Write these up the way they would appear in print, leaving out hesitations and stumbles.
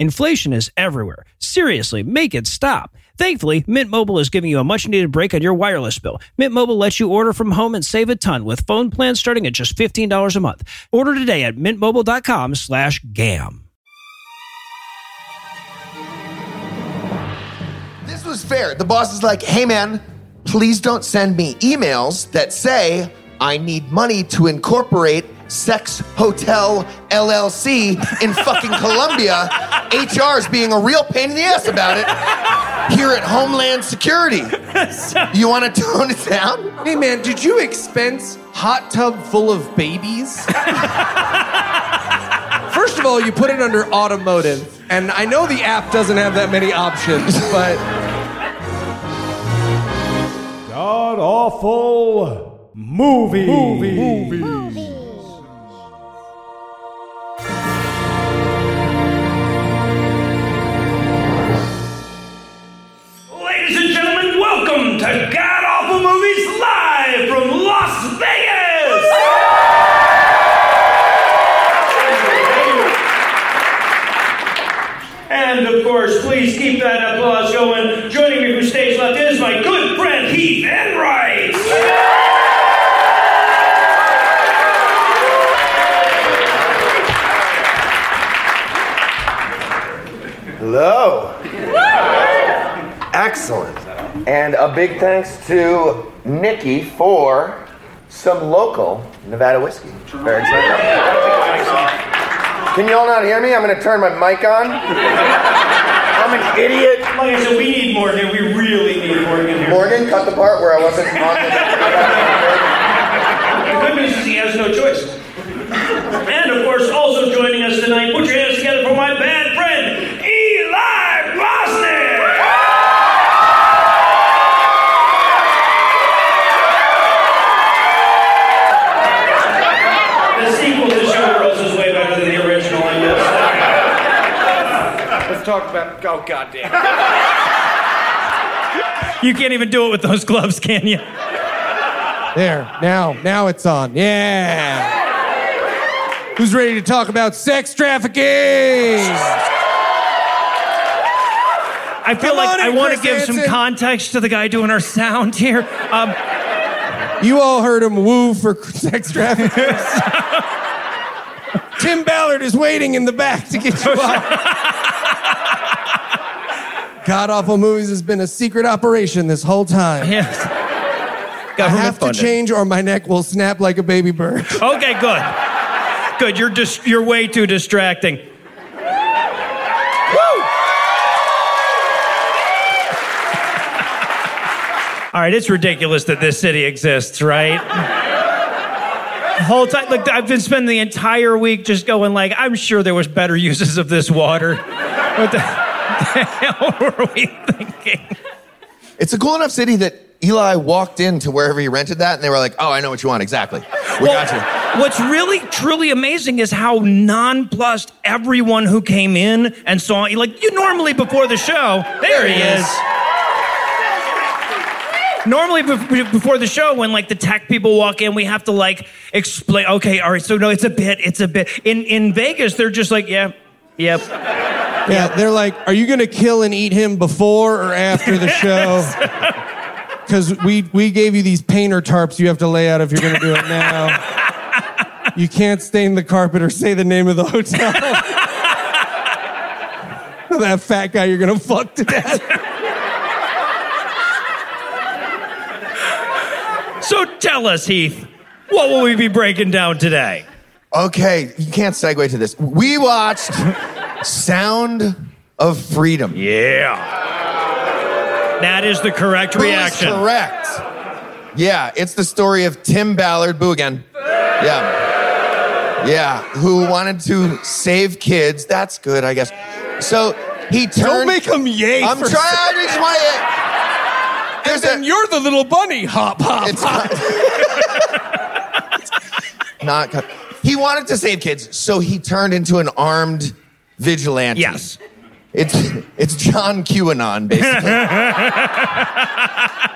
Inflation is everywhere. Seriously, make it stop. Thankfully, Mint Mobile is giving you a much-needed break on your wireless bill. Mint Mobile lets you order from home and save a ton with phone plans starting at just $15 a month. Order today at mintmobile.com/gam. This was fair. The boss is like, hey, man, please don't send me emails that say I need money to incorporate Sex Hotel LLC in fucking Colombia. HR's being a real pain in the ass about it here at Homeland Security. You want to tone it down? Hey man, did you expense hot tub full of babies? First of all, you put it under automotive, and I know the app doesn't have that many options, but... God-awful movie. To God Awful Movies live from Las Vegas! And of course, please keep that applause going. Joining me from stage left is my good friend Heath Enright. Hello. Excellent. And a big thanks to Nikki for some local Nevada whiskey. Very excited. Can you all not hear me? I'm going to turn my mic on. I'm an idiot. Okay, so we need Morgan. We really need Morgan here. Morgan, cut the part where I wasn't on. The good news is he has no choice. And, of course, also joining us tonight, put your hands together for my bad friend, Eli Bosnick. Talk about, oh goddamn! You can't even do it with those gloves, can you? There, now it's on. Yeah. Who's ready to talk about sex trafficking? I feel like I want to give some context to the guy doing our sound here. You all heard him woo for sex traffickers. Tim Ballard is waiting in the back to get you out. God Awful Movies has been a secret operation this whole time. Yes. I have to change or my neck will snap like a baby bird. Okay, good. You're way too distracting. Woo! All right, it's ridiculous that this city exists, right? The whole time, look, I've been spending the entire week just going like, I'm sure there was better uses of this water. What the hell were we thinking? It's a cool enough city that Eli walked into wherever he rented that, and they were like, oh, I know what you want, exactly. We got you. What's really, truly amazing is how nonplussed everyone who came in and saw, like, you normally before the show, there he is. Normally before the show, when, like, the tech people walk in, we have to, like, explain, okay, all right, so no, it's a bit. In Vegas, they're just like, yeah, yep. Yeah, they're like, are you going to kill and eat him before or after the show? Because we gave you these painter tarps you have to lay out if you're going to do it now. You can't stain the carpet or say the name of the hotel. That fat guy you're going to fuck to death. So tell us, Heath, what will we be breaking down today? Okay, you can't segue to this. We watched... Sound of Freedom. Yeah. That is the correct reaction. Correct. Yeah, it's the story of Tim Ballard, boo again. Yeah, who wanted to save kids. That's good, I guess. So he turned... Don't make him yay. I'm trying to reach my... And then you're the little bunny. Hop, hop, it's hop. Not... He wanted to save kids, so he turned into an armed... vigilante. Yes. It's John QAnon, basically.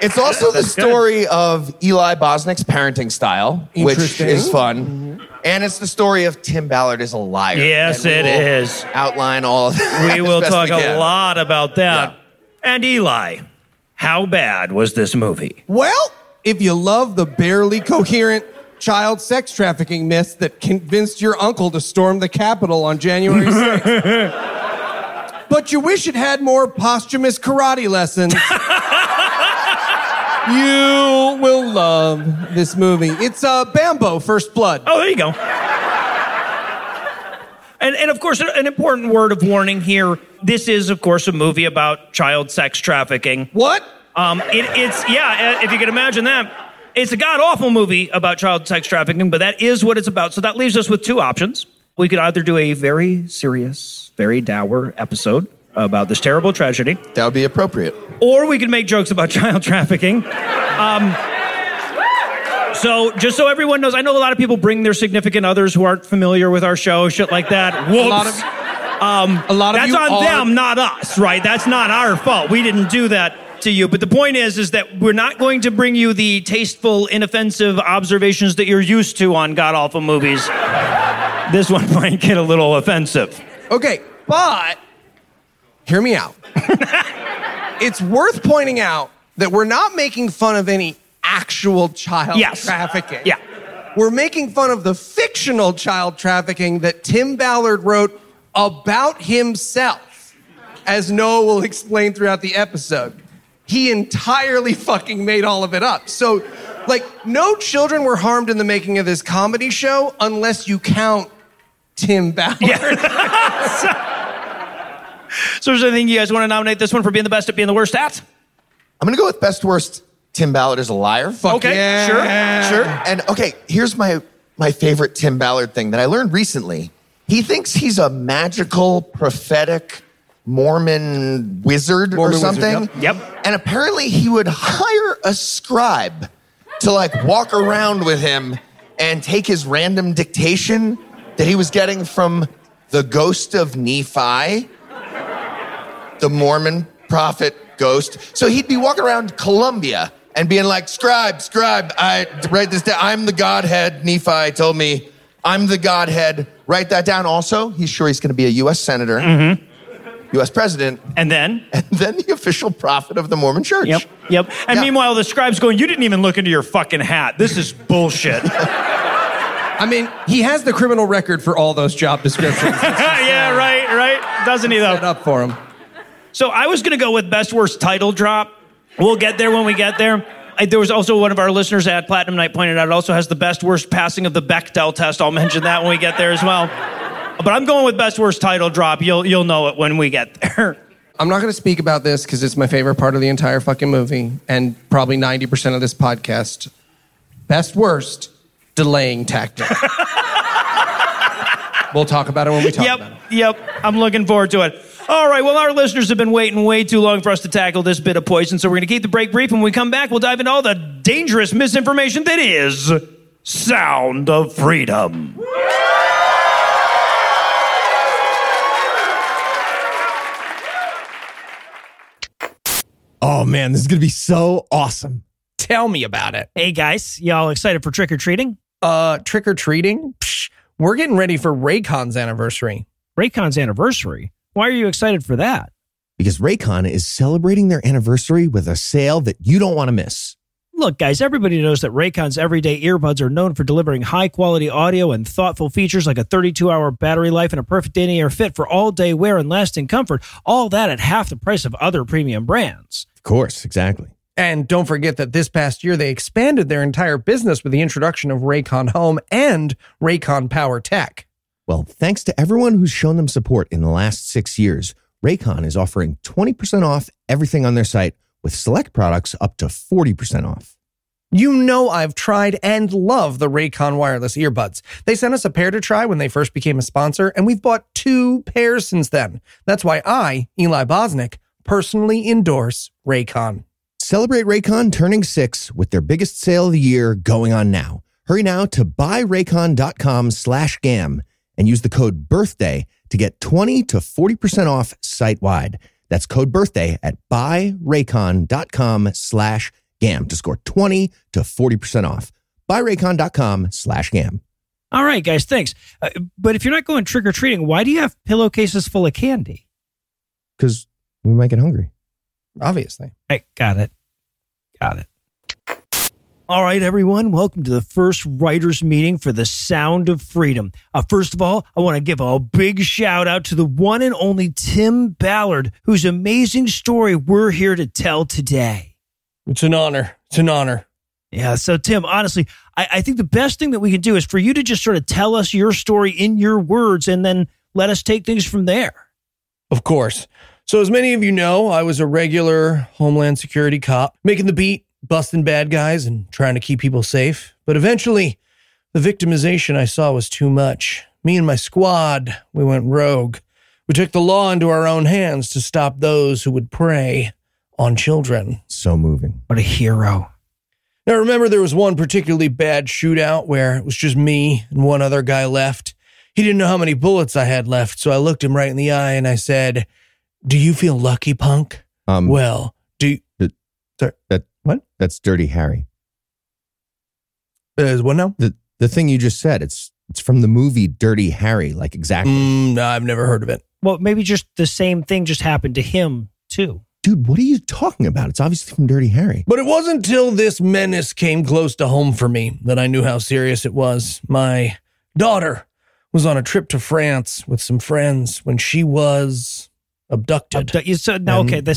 It's also the story of Eli Bosnick's parenting style, which is fun. Mm-hmm. And it's the story of Tim Ballard is a liar. Yes, it is. Outline all of that. We will talk a lot about that. Yeah. And Eli, how bad was this movie? Well, if you love the barely coherent child sex trafficking myths that convinced your uncle to storm the Capitol on January 6th, but you wish it had more posthumous karate lessons, you will love this movie. It's Rambo First Blood. Oh, there you go. And of course, an important word of warning here. This is, of course, a movie about child sex trafficking. What? It's, if you can imagine that. It's a god-awful movie about child sex trafficking, but that is what it's about. So that leaves us with two options. We could either do a very serious, very dour episode about this terrible tragedy. That would be appropriate. Or we could make jokes about child trafficking. So just so everyone knows, I know a lot of people bring their significant others who aren't familiar with our show, shit like that. Whoops. A lot of that's on them, not us, right? That's not our fault. We didn't do that to you. But the point is that we're not going to bring you the tasteful, inoffensive observations that you're used to on god-awful movies. This one might get a little offensive. Okay, but hear me out. It's worth pointing out that we're not making fun of any actual child trafficking. Yeah. We're making fun of the fictional child trafficking that Tim Ballard wrote about himself, as Noah will explain throughout the episode. He entirely fucking made all of it up. So, no children were harmed in the making of this comedy show unless you count Tim Ballard. Yeah. So is there anything you guys want to nominate this one for being the best at being the worst at? I'm going to go with best worst Tim Ballard is a liar. Fuck okay, yeah. Sure. And okay, here's my favorite Tim Ballard thing that I learned recently. He thinks he's a magical, prophetic Mormon wizard or something. Wizard, yep. And apparently he would hire a scribe to walk around with him and take his random dictation that he was getting from the ghost of Nephi. The Mormon prophet ghost. So he'd be walking around Colombia and being like, scribe, I write this down. I'm the Godhead. Nephi told me I'm the Godhead. Write that down. Also, he's sure he's going to be a U.S. senator, mm-hmm. U.S. president. And then the official prophet of the Mormon church. Yep. And meanwhile, the scribe's going, you didn't even look into your fucking hat. This is bullshit. I mean, he has the criminal record for all those job descriptions. Right. Doesn't he, though? Set up for him. So I was going to go with best worst title drop. We'll get there when we get there. There was also one of our listeners at Platinum Night pointed out it also has the best worst passing of the Bechdel test. I'll mention that when we get there as well. But I'm going with best worst title drop. You'll know it when we get there. I'm not going to speak about this because it's my favorite part of the entire fucking movie and probably 90% of this podcast. Best worst delaying tactic. We'll talk about it when we talk about it. Yep. I'm looking forward to it. All right, well, our listeners have been waiting way too long for us to tackle this bit of poison, so we're going to keep the break brief. When we come back, we'll dive into all the dangerous misinformation that is Sound of Freedom. Oh, man, this is going to be so awesome. Tell me about it. Hey, guys, y'all excited for trick-or-treating? Trick-or-treating? Psh, we're getting ready for Raycon's anniversary. Raycon's anniversary? Why are you excited for that? Because Raycon is celebrating their anniversary with a sale that you don't want to miss. Look, guys, everybody knows that Raycon's everyday earbuds are known for delivering high-quality audio and thoughtful features like a 32-hour battery life and a perfect in-ear fit for all-day wear and lasting comfort, all that at half the price of other premium brands. Of course, exactly. And don't forget that this past year, they expanded their entire business with the introduction of Raycon Home and Raycon Power Tech. Well, thanks to everyone who's shown them support in the last 6 years, Raycon is offering 20% off everything on their site, with select products up to 40% off. You know I've tried and love the Raycon wireless earbuds. They sent us a pair to try when they first became a sponsor, and we've bought 2 pairs since then. That's why I, Eli Bosnick, personally endorse Raycon. Celebrate Raycon turning 6 with their biggest sale of the year going on now. Hurry now to buyraycon.com/gam. And use the code BIRTHDAY to get 20 to 40% off site-wide. That's code BIRTHDAY at buyraycon.com/GAM to score 20 to 40% off. Buyraycon.com/GAM. All right, guys, thanks. But if you're not going trick-or-treating, why do you have pillowcases full of candy? Because we might get hungry, obviously. Hey, got it. All right, everyone, welcome to the first writers' meeting for the Sound of Freedom. First of all, I want to give a big shout out to the one and only Tim Ballard, whose amazing story we're here to tell today. It's an honor. Yeah, so Tim, honestly, I think the best thing that we can do is for you to just sort of tell us your story in your words and then let us take things from there. Of course. So as many of you know, I was a regular Homeland Security cop, making the beat, busting bad guys and trying to keep people safe. But eventually, the victimization I saw was too much. Me and my squad, we went rogue. We took the law into our own hands to stop those who would prey on children. So moving. What a hero. Now, remember, there was one particularly bad shootout where it was just me and one other guy left. He didn't know how many bullets I had left, so I looked him right in the eye and I said, "Do you feel lucky, punk?" What? That's Dirty Harry. What now? The thing you just said, it's from the movie Dirty Harry, like exactly. No, I've never heard of it. Well, maybe just the same thing just happened to him too. Dude, what are you talking about? It's obviously from Dirty Harry. But it wasn't until this menace came close to home for me that I knew how serious it was. My daughter was on a trip to France with some friends when she was abducted. This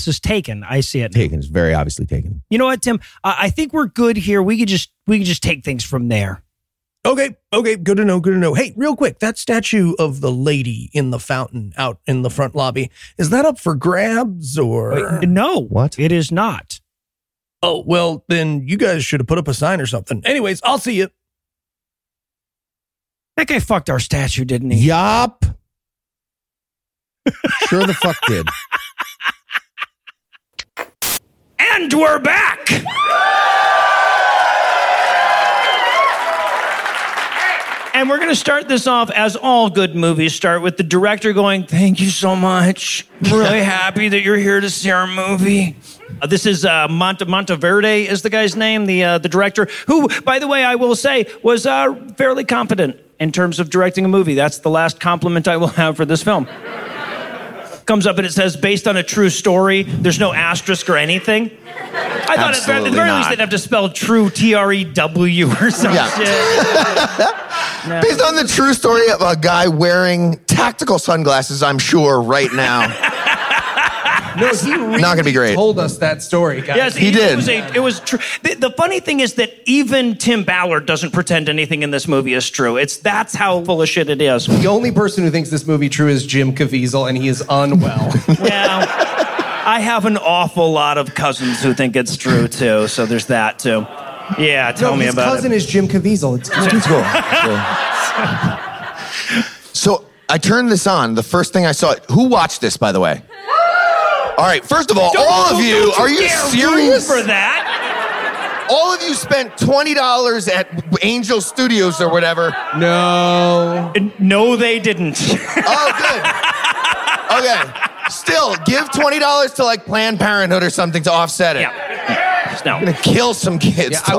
is Taken. I see it. Taken is very obviously Taken. You know what, Tim? I think we're good here. We could just take things from there. Okay. Good to know. Hey, real quick, that statue of the lady in the fountain out in the front lobby, is that up for grabs or? Wait, no. What? It is not. Oh, well, then you guys should have put up a sign or something. Anyways, I'll see you. That guy fucked our statue, didn't he? Yup. Sure the fuck did. And we're back. And we're going to start this off as all good movies start with the director going, "Thank you so much. I'm really happy that you're here to see our movie." This is Monteverde is the guy's name, the director, who, by the way, I will say was fairly competent in terms of directing a movie. That's the last compliment I will have for this film. Comes up and it says, based on a true story. There's no asterisk or anything. I thought at the very least they'd have to spell true, T-R-E-W or some shit. No. Based on the true story of a guy wearing tactical sunglasses, I'm sure, right now. No, he really not gonna be great. Told us that story, guys. Yes, he did. It was true. The funny thing is that even Tim Ballard doesn't pretend anything in this movie is true. That's how full of shit it is. The only person who thinks this movie true is Jim Caviezel, and he is unwell. Well, I have an awful lot of cousins who think it's true, too, so there's that, too. Yeah, tell me about it. His cousin is Jim Caviezel. It's cool. So I turned this on. The first thing I saw, who watched this, by the way? All right, first of all, are you serious? For that? All of you spent $20 at Angel Studios or whatever. No. No, they didn't. Oh, good. Okay. Still, give $20 to like Planned Parenthood or something to offset it. Yeah. No. I'm going to kill some kids to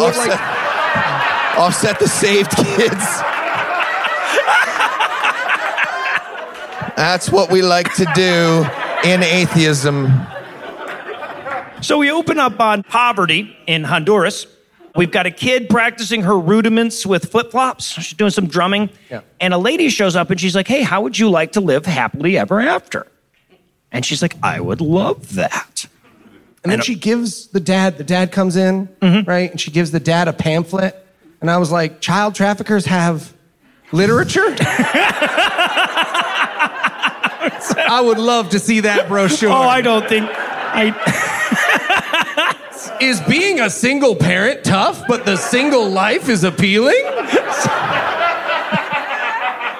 offset the saved kids. That's what we like to do. In atheism. So we open up on poverty in Honduras. We've got a kid practicing her rudiments with flip-flops. She's doing some drumming. Yeah. And a lady shows up and she's like, "Hey, how would you like to live happily ever after?" And she's like, "I would love that." And then she gives the dad comes in, mm-hmm. right? And she gives the dad a pamphlet. And I was like, child traffickers have literature? I would love to see that brochure. Is being a single parent tough, but the single life is appealing?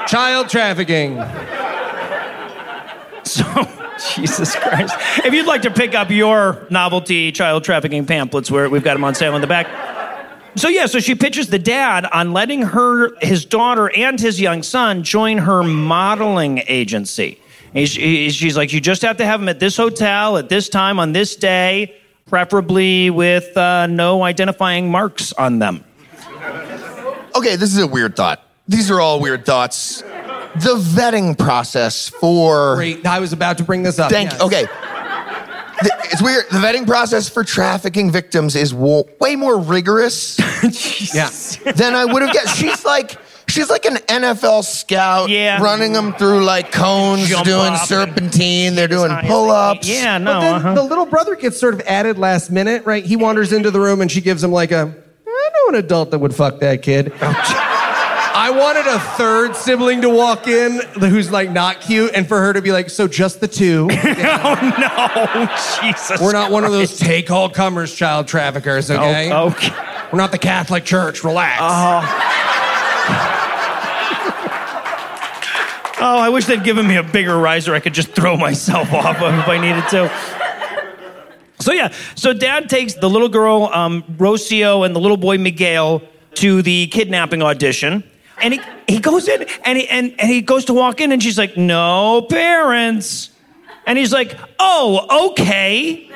Child trafficking. So, Jesus Christ. If you'd like to pick up your novelty child trafficking pamphlets, we've got them on sale in the back. So she pitches the dad on letting his daughter and his young son join her modeling agency. She's like, you just have to have them at this hotel, at this time, on this day, preferably with no identifying marks on them. Okay, this is a weird thought. These are all weird thoughts. The vetting process for... Great. I was about to bring this up. Thank you. Yes. Okay. It's weird. The vetting process for trafficking victims is way more rigorous than I would have guessed. She's like an NFL scout running them through like cones, doing serpentine. They're doing pull-ups. Yeah, no. But then the little brother gets sort of added last minute, right? He wanders into the room and she gives him like a, I know an adult that would fuck that kid. I wanted a third sibling to walk in who's like not cute, and for her to be like, so just the two. Oh no, Jesus. We're not Christ. One of those take all comers child traffickers, okay? Okay. We're not the Catholic Church, relax. Oh, I wish they'd given me a bigger riser I could just throw myself off of if I needed to. So Dad takes the little girl, Rocio, and the little boy, Miguel, to the kidnapping audition. And he goes in, and he goes to walk in, and she's like, no parents. And he's like, oh, okay.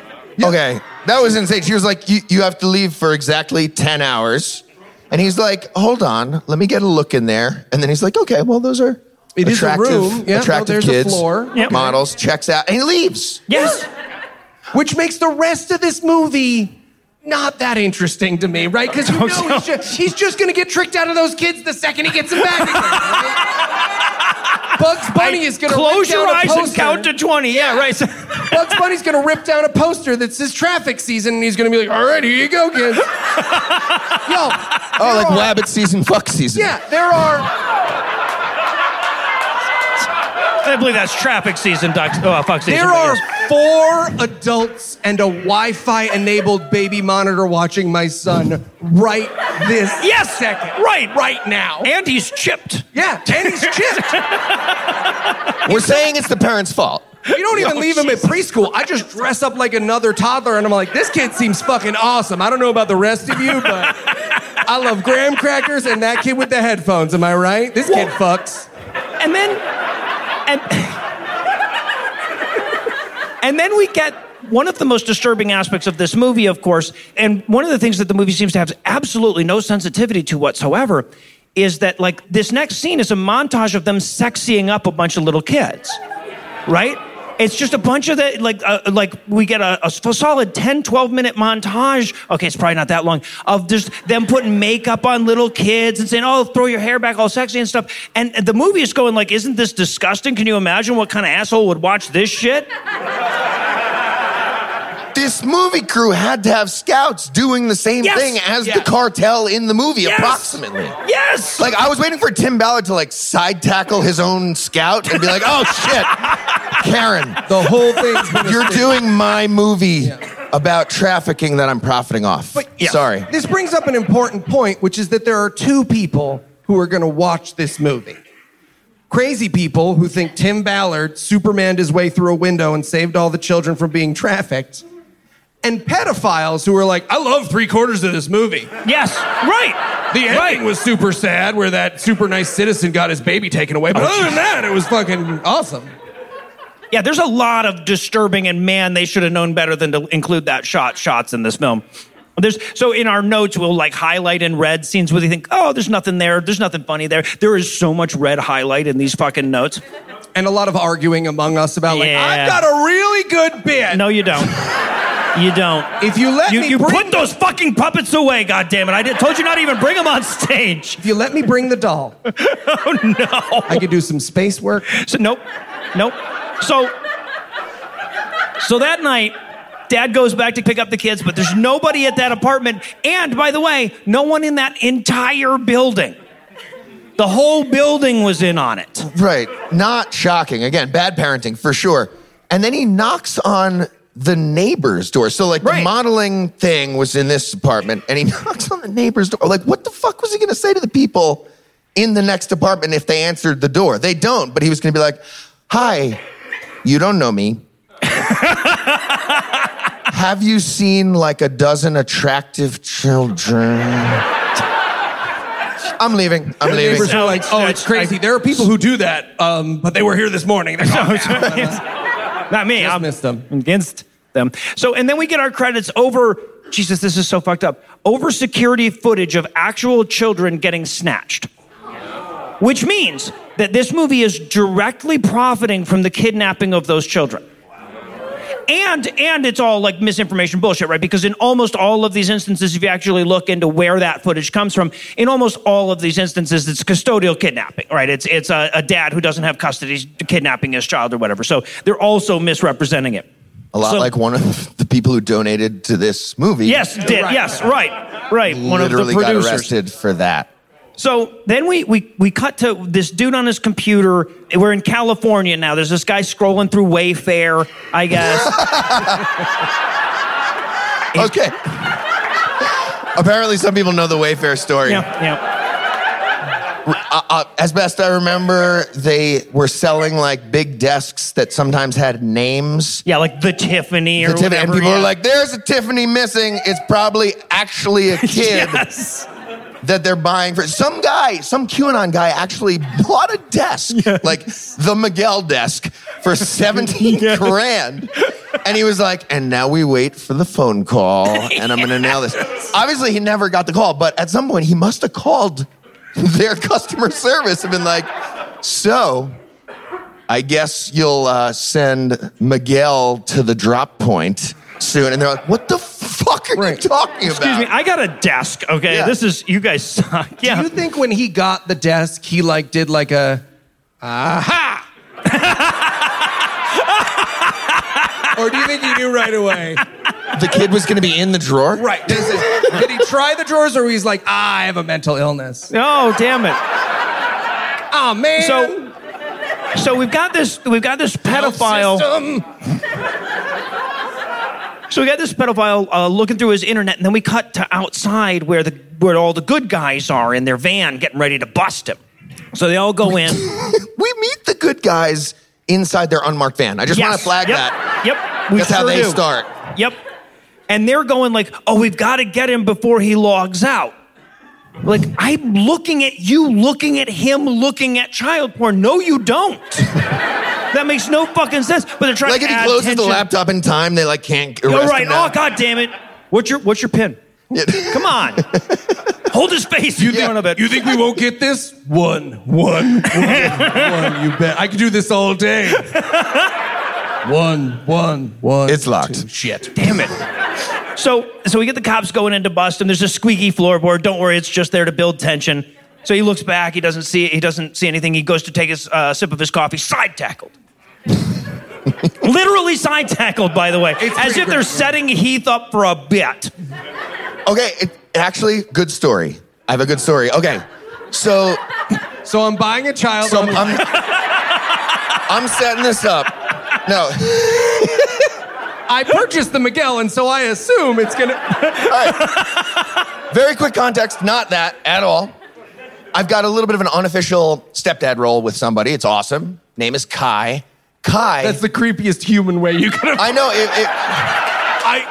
Okay, that was insane. She was like, you have to leave for exactly 10 hours. And he's like, hold on, let me get a look in there. And then he's like, okay, well, those are... It attractive, is a room. Yeah, attractive no, kids, a floor. Yep. Models, checks out, and he leaves. Yes. Which makes the rest of this movie not that interesting to me, right? Because he's just going to get tricked out of those kids the second he gets them back again. Right? Bugs Bunny is going to rip down a poster. Close your eyes and count to 20. Yeah, right. Bugs Bunny's going to rip down a poster that says traffic season, and he's going to be like, all right, here you go, kids. Yo. Oh, like rabbit season, fuck season. Yeah, there are... I believe that's traffic season, fuck season. There are 4 adults and a Wi-Fi-enabled baby monitor watching my son right this second. Right now. And he's chipped. Yeah, and he's chipped. We're saying it's the parents' fault. You don't even leave him at preschool. I just dress up like another toddler, and I'm like, this kid seems fucking awesome. I don't know about the rest of you, but I love graham crackers and that kid with the headphones. Am I right? This kid fucks. And then... And then we get one of the most disturbing aspects of this movie, of course, and one of the things that the movie seems to have absolutely no sensitivity to whatsoever is that, like, this next scene is a montage of them sexying up a bunch of little kids, right? It's just a bunch of the, like we get a solid 10, 12-minute montage. Okay, it's probably not that long, of just them putting makeup on little kids and saying, oh, throw your hair back all sexy and stuff. And the movie is going like, isn't this disgusting? Can you imagine what kind of asshole would watch this shit? This movie crew had to have scouts doing the same thing as the cartel in the movie, approximately. Yes! Like, I was waiting for Tim Ballard to, like, side tackle his own scout and be like, oh, shit, Karen. The whole thing's been you're doing my movie about trafficking that I'm profiting off. But, sorry. This brings up an important point, which is that there are 2 people who are going to watch this movie. Crazy people who think Tim Ballard Supermaned his way through a window and saved all the children from being trafficked. And pedophiles who were like, I love 3/4 of this movie. Yes, right. The ending was super sad, where that super nice citizen got his baby taken away. But other than that, it was fucking awesome. Yeah, there's a lot of disturbing, and man, they should have known better than to include that shots in this film. So in our notes, we'll like highlight in red scenes where they think, oh, there's nothing there. There's nothing funny there. There is so much red highlight in these fucking notes. And a lot of arguing among us about like, I've got a really good bit. No, you don't. You don't. If you let me bring... put those fucking puppets away, goddammit. I told you not to even bring them on stage. If you let me bring the doll. Oh, no. I could do some space work. So, nope. So that night, Dad goes back to pick up the kids, but there's nobody at that apartment. And, by the way, no one in that entire building. The whole building was in on it. Right. Not shocking. Again, bad parenting, for sure. And then he knocks on... the neighbor's door. So, like, the modeling thing was in this apartment, and he knocks on the neighbor's door. Like, what the fuck was he going to say to the people in the next apartment if they answered the door? They don't, but he was going to be like, hi, you don't know me. Have you seen, like, a dozen attractive children? I'm leaving. Neighbors were like, oh, it's crazy. There are people who do that, but they were here this morning. They're not me. I missed them. Against them. So, and then we get our credits over, Jesus, this is so fucked up, over security footage of actual children getting snatched. which means that this movie is directly profiting from the kidnapping of those children. And it's all like misinformation bullshit, right? Because in almost all of these instances, if you actually look into where that footage comes from, in almost all of these instances, it's custodial kidnapping, right? It's a dad who doesn't have custody kidnapping his child or whatever. So they're also misrepresenting it. A lot like one of the people who donated to this movie. Yes, did. Right. Yes, right, right. One of the producers. Literally got arrested for that. So then we cut to this dude on his computer. We're in California now. There's this guy scrolling through Wayfair, I guess. Okay. Apparently some people know the Wayfair story. Yeah, yeah. As best I remember, they were selling like big desks that sometimes had names. Yeah, like the Tiffany or whatever. And people were like, there's a Tiffany missing. It's probably actually a kid. Yes. That they're buying for. Some guy, some QAnon guy actually bought a desk, yes. Like the Miguel desk, for 17 yes. grand. And he was like, and now we wait for the phone call, and I'm going to nail this. Obviously, he never got the call, but at some point, he must have called their customer service and been like, so, I guess you'll send Miguel to the drop point soon. And they're like, what the fuck are right. you talking about? Excuse me, I got a desk, okay? Yeah. This is, you guys suck. Yeah. Do you think when he got the desk, he like did like a, aha! Or do you think he knew right away? The kid was going to be in the drawer? Right. Did he try the drawers or he's like, I have a mental illness? Oh, damn it. Oh, man. So we've got this pedophile. So we got this pedophile looking through his internet, and then we cut to outside where all the good guys are in their van getting ready to bust him. So they all go in. We meet the good guys inside their unmarked van. I just want to flag yep. that. Yep. We That's sure how they do. Start. Yep. And they're going like, oh, we've got to get him before he logs out. Like, I'm looking at you, looking at him, looking at child porn. No, you don't. That makes no fucking sense. But they're trying to add attention. Like, if he closes the laptop in time, they, like, can't arrest him now. Oh, God damn it. What's your pin? Yeah. Come on. Hold his face. You think, yeah. You think we won't get this? One, one, you bet. I could do this all day. One. It's locked. Two. Shit. Damn it. So we get the cops going in to bust him. There's a squeaky floorboard. Don't worry, it's just there to build tension. So he looks back. He doesn't see it. He doesn't see anything. He goes to take his sip of his coffee. Side tackled. Literally side tackled, by the way. It's as if they're setting Heath up for a bit. Okay, actually, good story. I have a good story. Okay, so I'm buying a child. So I'm setting this up. No. I purchased the Miguel, and so I assume it's going to... Right. Very quick context, not that at all. I've got a little bit of an unofficial stepdad role with somebody. It's awesome. Name is Kai. Kai... That's the creepiest human way you could have... I know,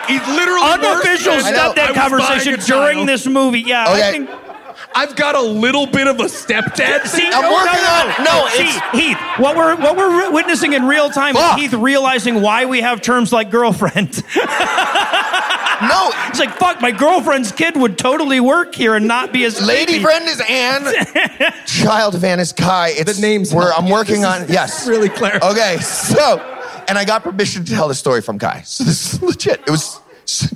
it literally... Unofficial stepdad conversation during this movie. Yeah, okay. I think... I've got a little bit of a stepdad. See, I'm working on. No, it's Heath. What we're witnessing in real time is Heath realizing why we have terms like girlfriend. No, it's like fuck. My girlfriend's kid would totally work here and not be as lady creepy. Friend is Anne. Child van is Kai. It's the names where I'm working on. Yes, really clear. Okay, so and I got permission to tell the story from Kai. So this is legit. It was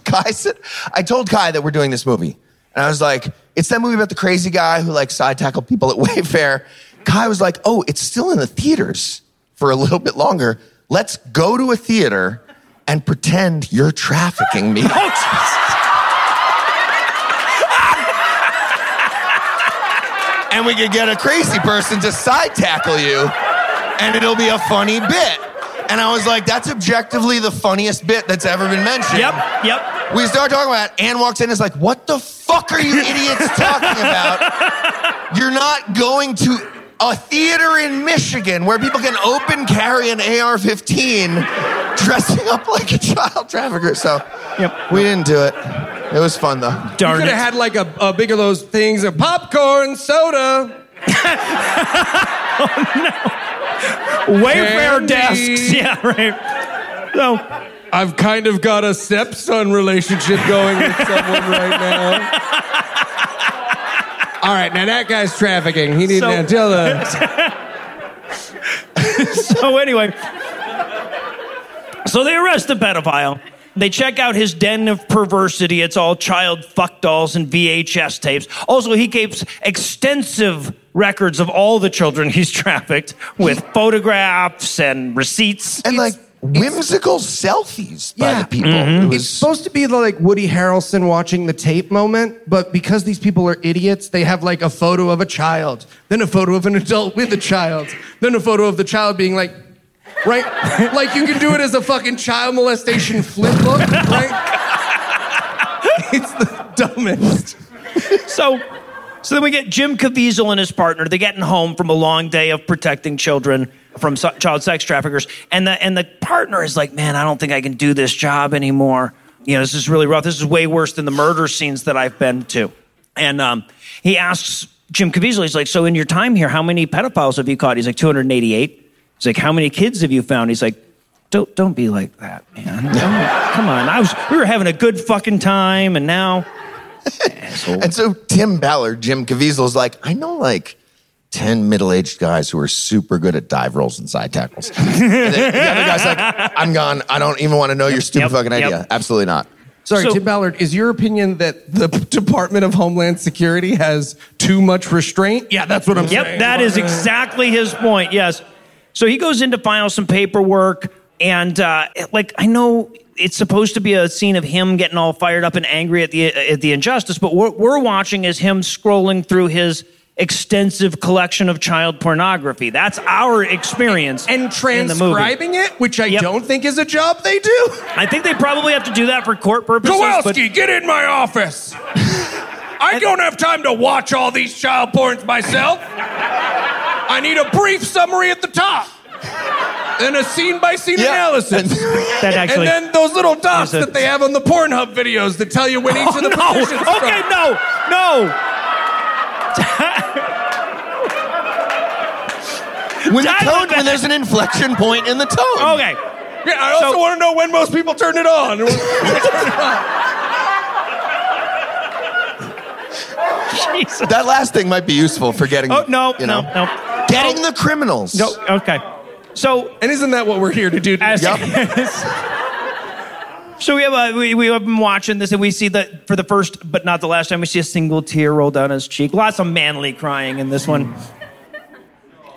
Kai said. I told Kai that we're doing this movie. And I was like, it's that movie about the crazy guy who like side tackled people at Wayfair. Kai was like, oh, it's still in the theaters for a little bit longer. Let's go to a theater and pretend you're trafficking me. Oh, Jesus. And we could get a crazy person to side tackle you and it'll be a funny bit. And I was like, that's objectively the funniest bit that's ever been mentioned. Yep. We start talking about it. Anne walks in and is like, what the fuck are you idiots talking about? You're not going to a theater in Michigan where people can open carry an AR-15 dressing up like a child trafficker. So we didn't do it. It was fun, though. Darn you could have had like a bigger those things of popcorn, soda. Oh, no. Wayfair desks. Yeah, right. So I've kind of got a stepson relationship going with someone right now. All right, now that guy's trafficking. He needs to tell the... So anyway... So they arrest the pedophile. They check out his den of perversity. It's all child fuck dolls and VHS tapes. Also, he keeps extensive records of all the children he's trafficked with photographs and receipts. And like whimsical selfies by the people. Mm-hmm. It's supposed to be the like Woody Harrelson watching the tape moment, but because these people are idiots, they have like a photo of a child, then a photo of an adult with a child, then a photo of the child being like, right? Like you can do it as a fucking child molestation flip book, right? It's the dumbest. So then we get Jim Caviezel and his partner. They're getting home from a long day of protecting children from child sex traffickers. And the partner is like, man, I don't think I can do this job anymore. You know, this is really rough. This is way worse than the murder scenes that I've been to. And he asks Jim Caviezel, he's like, so in your time here, how many pedophiles have you caught? He's like, 288. He's like, how many kids have you found? He's like, don't be like that, man. Come on. We were having a good fucking time, and now... And so Tim Ballard, Jim Caviezel's like, I know like 10 middle-aged guys who are super good at dive rolls and side tackles. And then the other guy's like, I'm gone. I don't even want to know your stupid fucking idea. Yep. Absolutely not. Sorry, Tim Ballard, is your opinion that the Department of Homeland Security has too much restraint? Yeah, that's what I'm saying. Yep, that is exactly his point, yes. So he goes in to file some paperwork, and I know it's supposed to be a scene of him getting all fired up and angry at the injustice, but what we're watching is him scrolling through his extensive collection of child pornography. That's our experience and transcribing it, which I don't think is a job they do. I think they probably have to do that for court purposes. Kowalski, get in my office. I don't have time to watch all these child porns myself. I need a brief summary at the top. Then a scene-by-scene analysis. And then those little dots that they have on the Pornhub videos that tell you when each of the positions are. Okay, no. When there's an inflection point in the tone. Okay. Yeah, I also want to know when most people turn it on. Jesus. That last thing might be useful for getting... Oh, no, you know, no. Getting the criminals. No, okay. So... And isn't that what we're here to do? So we have been watching this, and we see that for the first, but not the last time, we see a single tear roll down his cheek. Lots of manly crying in this one.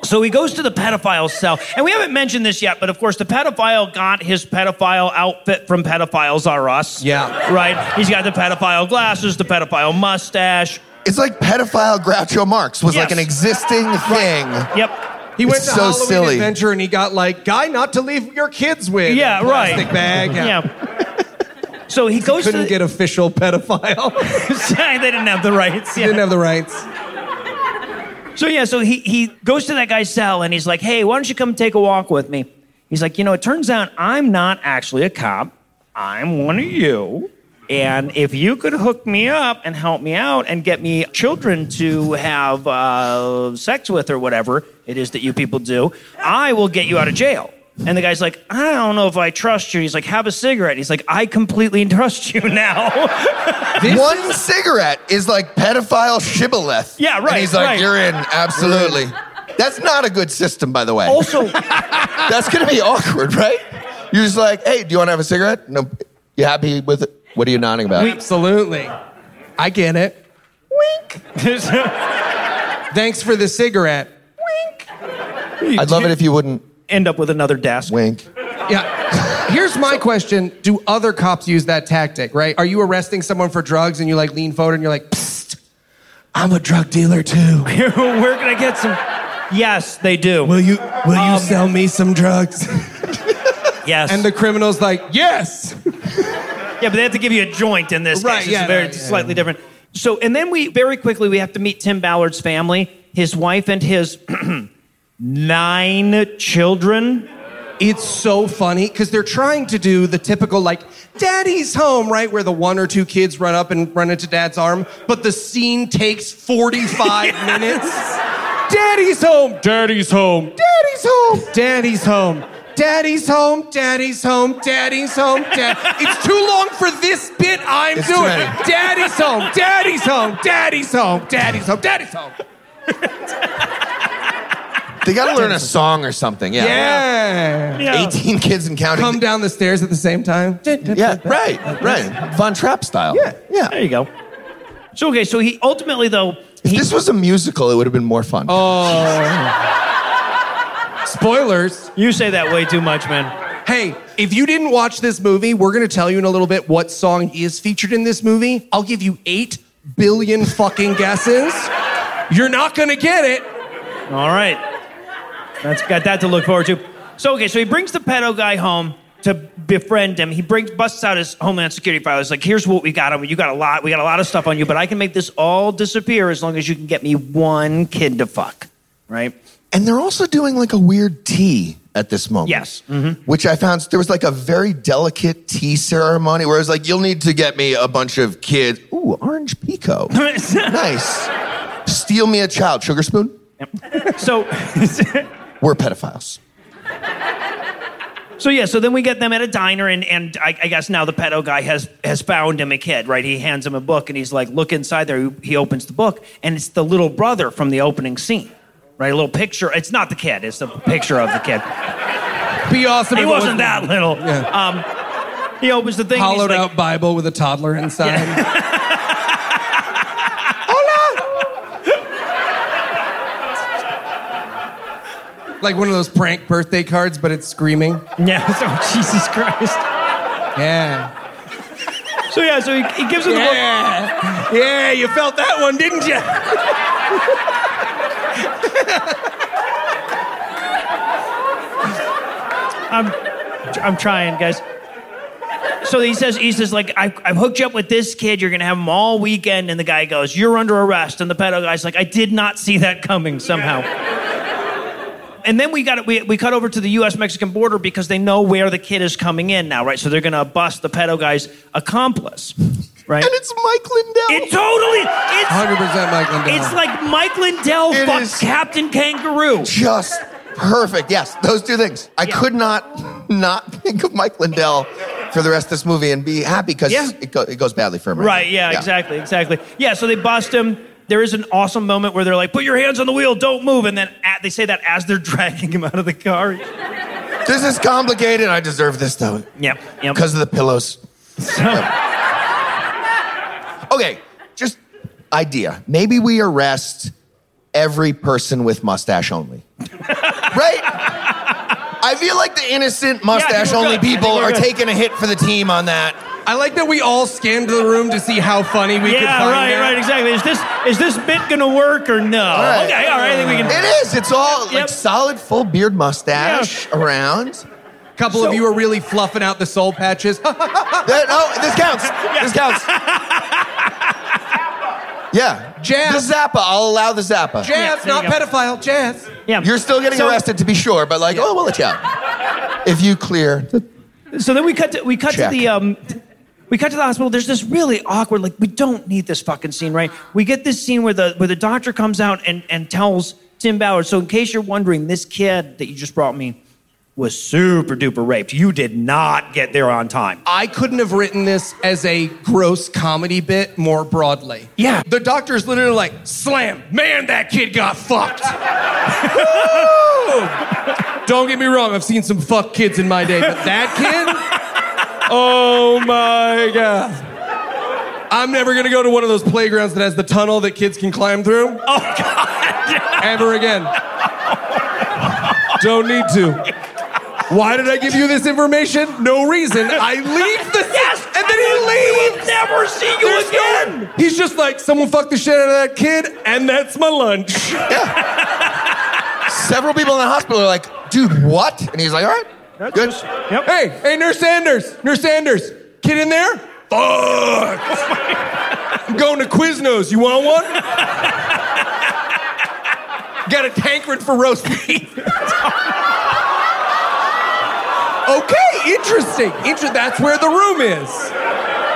So he goes to the pedophile cell. And we haven't mentioned this yet, but of course, the pedophile got his pedophile outfit from Pedophiles Are Us. Yeah. Right? He's got the pedophile glasses, the pedophile mustache. It's like pedophile Groucho Marx was like an existing thing. Yep. He went to Halloween Adventure and he got like, guy not to leave your kids with. Yeah, right. Plastic bag. Yeah. So he goes couldn't get official pedophile. They didn't have the rights. Yeah. Didn't have the rights. So he goes to that guy's cell and he's like, hey, why don't you come take a walk with me? He's like, you know, it turns out I'm not actually a cop. I'm one of you. And if you could hook me up and help me out and get me children to have sex with or whatever it is that you people do, I will get you out of jail. And the guy's like, I don't know if I trust you. He's like, have a cigarette. He's like, I completely trust you now. One cigarette is like pedophile shibboleth. Yeah, right. And he's like, you're in, absolutely. That's not a good system, by the way. Also. That's going to be awkward, right? You're just like, hey, do you want to have a cigarette? No. You happy with it? What are you nodding about? Absolutely. I get it. Wink. Thanks for the cigarette. Wink. I'd love it if you wouldn't... End up with another desk. Wink. Yeah. Here's my question. Do other cops use that tactic, right? Are you arresting someone for drugs and you like lean forward and you're like, psst, I'm a drug dealer too. Where can I get some... Yes, they do. Will you sell me some drugs? Yes. And the criminal's like, yes. Yeah, but they have to give you a joint in this case. It's slightly different. So, and then we very quickly have to meet Tim Ballard's family, his wife and his 9 children. It's so funny because they're trying to do the typical like daddy's home, right, where the 1 or 2 kids run up and run into dad's arm, but the scene takes 45 minutes. Daddy's home. Daddy's home. Daddy's home. Daddy's home. Daddy's home, daddy's home, daddy's home, dad. It's too long for this bit I'm it's doing. Daddy's home, daddy's home, daddy's home, daddy's home, daddy's home. They gotta learn a song or something. Yeah. 18 kids and counting. Come down the stairs at the same time. Yeah, right. Von Trapp style. Yeah. There you go. So, okay, so he ultimately, though... If this was a musical, it would have been more fun. Oh. Spoilers. You say that way too much, man. Hey, if you didn't watch this movie, we're going to tell you in a little bit what song is featured in this movie. I'll give you 8 billion fucking guesses. You're not going to get it. All right. That's got that to look forward to. So, okay, so he brings the pedo guy home to befriend him. He busts out his Homeland Security file. He's like, here's what we got on you. We got a lot of stuff on you, but I can make this all disappear as long as you can get me one kid to fuck, right? And they're also doing like a weird tea at this moment. Yes. Mm-hmm. Which I found, there was like a very delicate tea ceremony where it was like, you'll need to get me a bunch of kids. Ooh, orange pico. Nice. Steal me a child. Sugar spoon? Yep. So... We're pedophiles. So, yeah, so then we get them at a diner, and I guess now the pedo guy has found him a kid, right? He hands him a book, and he's like, look inside there. He opens the book, and it's the little brother from the opening scene, right? A little picture. It's not the kid. It's the picture of the kid. Be awesome. He wasn't that little. Yeah. He opens the thing. Hollowed-out like, Bible with a toddler inside. Yeah. Like one of those prank birthday cards, but it's screaming. Yeah. Oh, Jesus Christ. Yeah. So, yeah, so he gives him the book. Yeah, you felt that one, didn't you? I'm trying, guys. So he says, like, I've hooked you up with this kid. You're going to have him all weekend. And the guy goes, you're under arrest. And the pedo guy's like, I did not see that coming somehow. Yeah. And then we cut over to the U.S.-Mexican border because they know where the kid is coming in now, right? So they're going to bust the pedo guy's accomplice, right? And it's Mike Lindell. It totally... It's 100% Mike Lindell. It's like Mike Lindell fucks Captain Kangaroo. Just perfect. Yes, those two things. I could not think of Mike Lindell for the rest of this movie and be happy because it goes badly for him. Right, yeah, exactly. Yeah, so they bust him. There is an awesome moment where they're like, put your hands on the wheel, don't move. And then they say that as they're dragging him out of the car. This is complicated. I deserve this, though. Yep. Because of the pillows. Okay, just idea. Maybe we arrest every person with mustache only. Right? I feel like the innocent mustache-only people are taking a hit for the team on that. I like that we all scanned the room to see how funny we could find it. Yeah, right, exactly. Is this bit going to work or no? All right, I think we can... It is. It's all like solid full beard mustache around. A couple of you are really fluffing out the soul patches. This counts. Yeah. This counts. Zappa. Yeah. Jazz. The Zappa. I'll allow the Zappa. Jazz, not pedophile. Jazz. Yeah. You're still getting arrested, to be sure, but like, we'll let you out. If you clear... So then we cut to the hospital. There's this really awkward, like, we don't need this fucking scene, right? We get this scene where the doctor comes out and tells Tim Ballard, so in case you're wondering, this kid that you just brought me was super duper raped. You did not get there on time. I couldn't have written this as a gross comedy bit more broadly. Yeah. The doctor's literally like, slam, man, that kid got fucked. Don't get me wrong, I've seen some fuck kids in my day, but that kid? Oh my God. I'm never gonna go to one of those playgrounds that has the tunnel that kids can climb through. Oh God. Ever again. Don't need to. Why did I give you this information? No reason. I leave the... Yes! And then he leaves! We'll never see you again! No, he's just like, someone fucked the shit out of that kid, and that's my lunch. Yeah. Several people in the hospital are like, dude, what? And he's like, all right, that's good. Hey, Nurse Anders, kid in there? Fuck! I'm going to Quiznos, you want one? Got a tankard for roast beef. Okay, interesting. That's where the room is.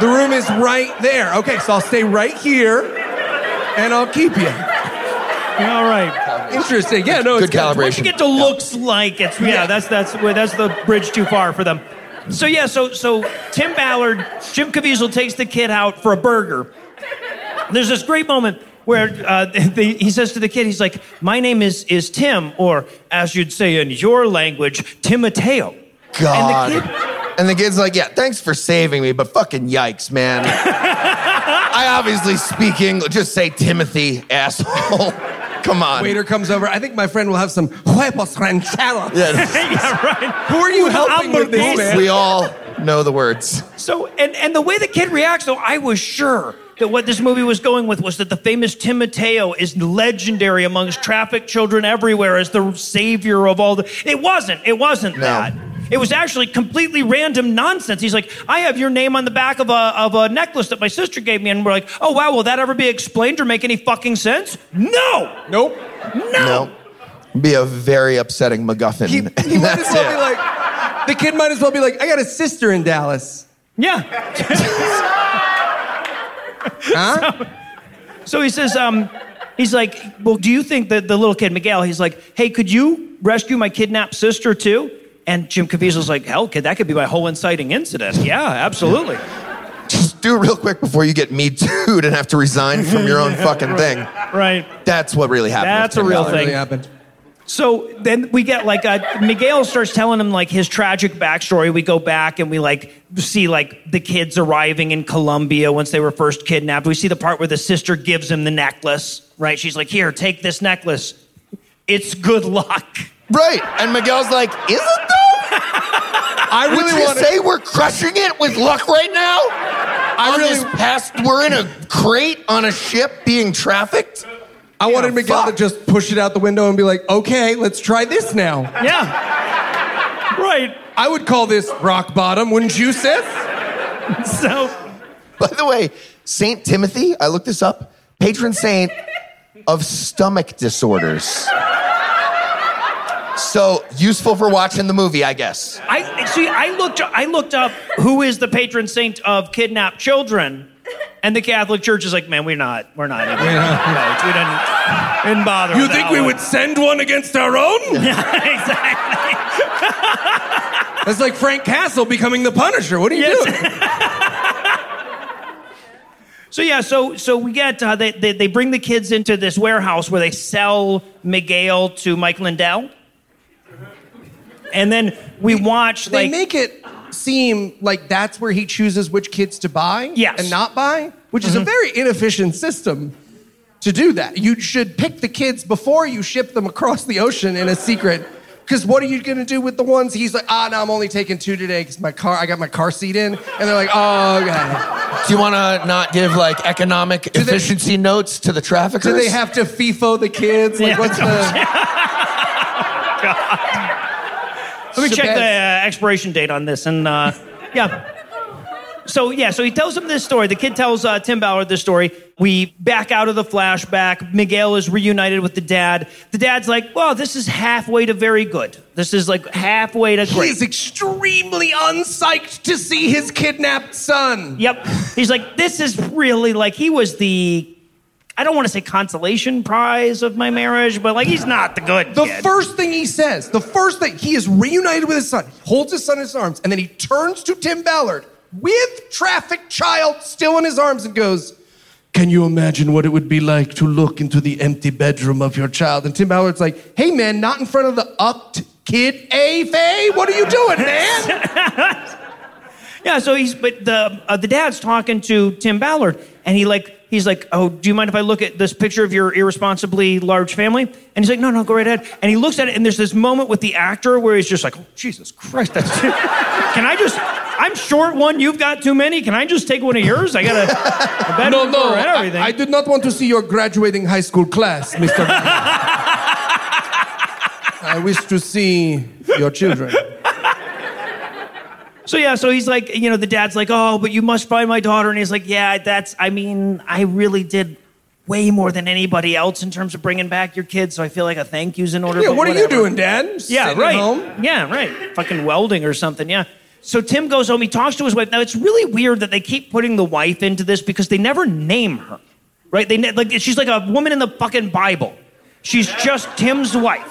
The room is right there. Okay, so I'll stay right here, and I'll keep you. All right. Interesting. Yeah, no, it's good calibration. Once you get to looks like it's that's the bridge too far for them. So yeah, so Tim Ballard, Jim Caviezel takes the kid out for a burger. There's this great moment where he says to the kid, he's like, "My name is Tim," or as you'd say in your language, Timoteo. God. And the kid's like, "Yeah, thanks for saving me, but fucking yikes, man." I obviously speak English. Just say Timothy, asshole. Come on. Waiter comes over. I think my friend will have some huevos ranchera. Yeah, right. Who are you helping with this, man? We all know the words. So, and the way the kid reacts, though, I was sure that what this movie was going with was that the famous Timoteo is legendary amongst trafficked children everywhere as the savior of all the... It wasn't that. It was actually completely random nonsense. He's like, "I have your name on the back of a necklace that my sister gave me." And we're like, "Oh, wow, will that ever be explained or make any fucking sense?" No. Nope. No. Be a very upsetting MacGuffin. He might as well be like, the kid might as well be like, "I got a sister in Dallas." Yeah. Huh? So he says, he's like, "Well, do you think that the little kid, Miguel," he's like, "Hey, could you rescue my kidnapped sister too?" And Jim Caviezel's like, "Hell, kid, that could be my whole inciting incident." Yeah, absolutely. Just do it real quick before you get Me Too'd and have to resign from your own fucking thing. Right. That's what really happened. That's a real thing. Really happened. So then we get like, Miguel starts telling him like his tragic backstory. We go back and we like see like the kids arriving in Colombia once they were first kidnapped. We see the part where the sister gives him the necklace, right? She's like, "Here, take this necklace. It's good luck." Right, and Miguel's like, "Is it though? Would you say we're crushing it with luck right now? We're in a crate on a ship being trafficked." I wanted Miguel to just push it out the window and be like, "Okay, let's try this now." Yeah, right. I would call this rock bottom, wouldn't you, sis? So, by the way, Saint Timothy, I looked this up, patron saint of stomach disorders. So useful for watching the movie, I guess. I looked up who is the patron saint of kidnapped children, and the Catholic Church is like, "Man, we're not. We didn't bother. You think we would send one against our own?" Exactly. That's like Frank Castle becoming the Punisher. What are you doing? So we get they bring the kids into this warehouse where they sell Miguel to Mike Lindell. And then we watch... They make it seem like that's where he chooses which kids to buy and not buy, which is a very inefficient system to do that. You should pick the kids before you ship them across the ocean in a secret, because what are you going to do with the ones he's like, "No, I'm only taking two today because I got my car seat in." And they're like, "Oh, God." Do you want to not give, like, economic efficiency notes to the traffickers? Do they have to FIFO the kids? Like, what's the... God. Let me check the expiration date on this, and So he tells him this story. The kid tells Tim Ballard this story. We back out of the flashback. Miguel is reunited with the dad. The dad's like, "Well, this is halfway to very good. This is like halfway to great." He's extremely unpsyched to see his kidnapped son. Yep. He's like, "This is really like he was the." I don't want to say consolation prize of my marriage, but like he's not the good kid. The first thing he is reunited with his son, holds his son in his arms, and then he turns to Tim Ballard with trafficked child still in his arms and goes, "Can you imagine what it would be like to look into the empty bedroom of your child?" And Tim Ballard's like, "Hey man, not in front of the upped kid, Faye? What are you doing, man?" Yeah, so the dad's talking to Tim Ballard, and he's like, "Oh, do you mind if I look at this picture of your irresponsibly large family?" And he's like, "No, go right ahead." And he looks at it, and there's this moment with the actor where he's just like, "Oh, Jesus Christ, that's it. I'm short one, you've got too many. Can I just take one of yours? I got a better for everything." I did not want to see your graduating high school class, Mr. I wish to see your children. So he's like, the dad's like, "Oh, but you must buy my daughter." And he's like, "Yeah, I really did way more than anybody else in terms of bringing back your kids. So I feel like a thank you's in order." Yeah, what are you doing, Dad? Yeah, right. Home? Yeah, right. Fucking welding or something, yeah. So Tim goes home, he talks to his wife. Now, it's really weird that they keep putting the wife into this because they never name her, right? She's like a woman in the fucking Bible. She's just Tim's wife.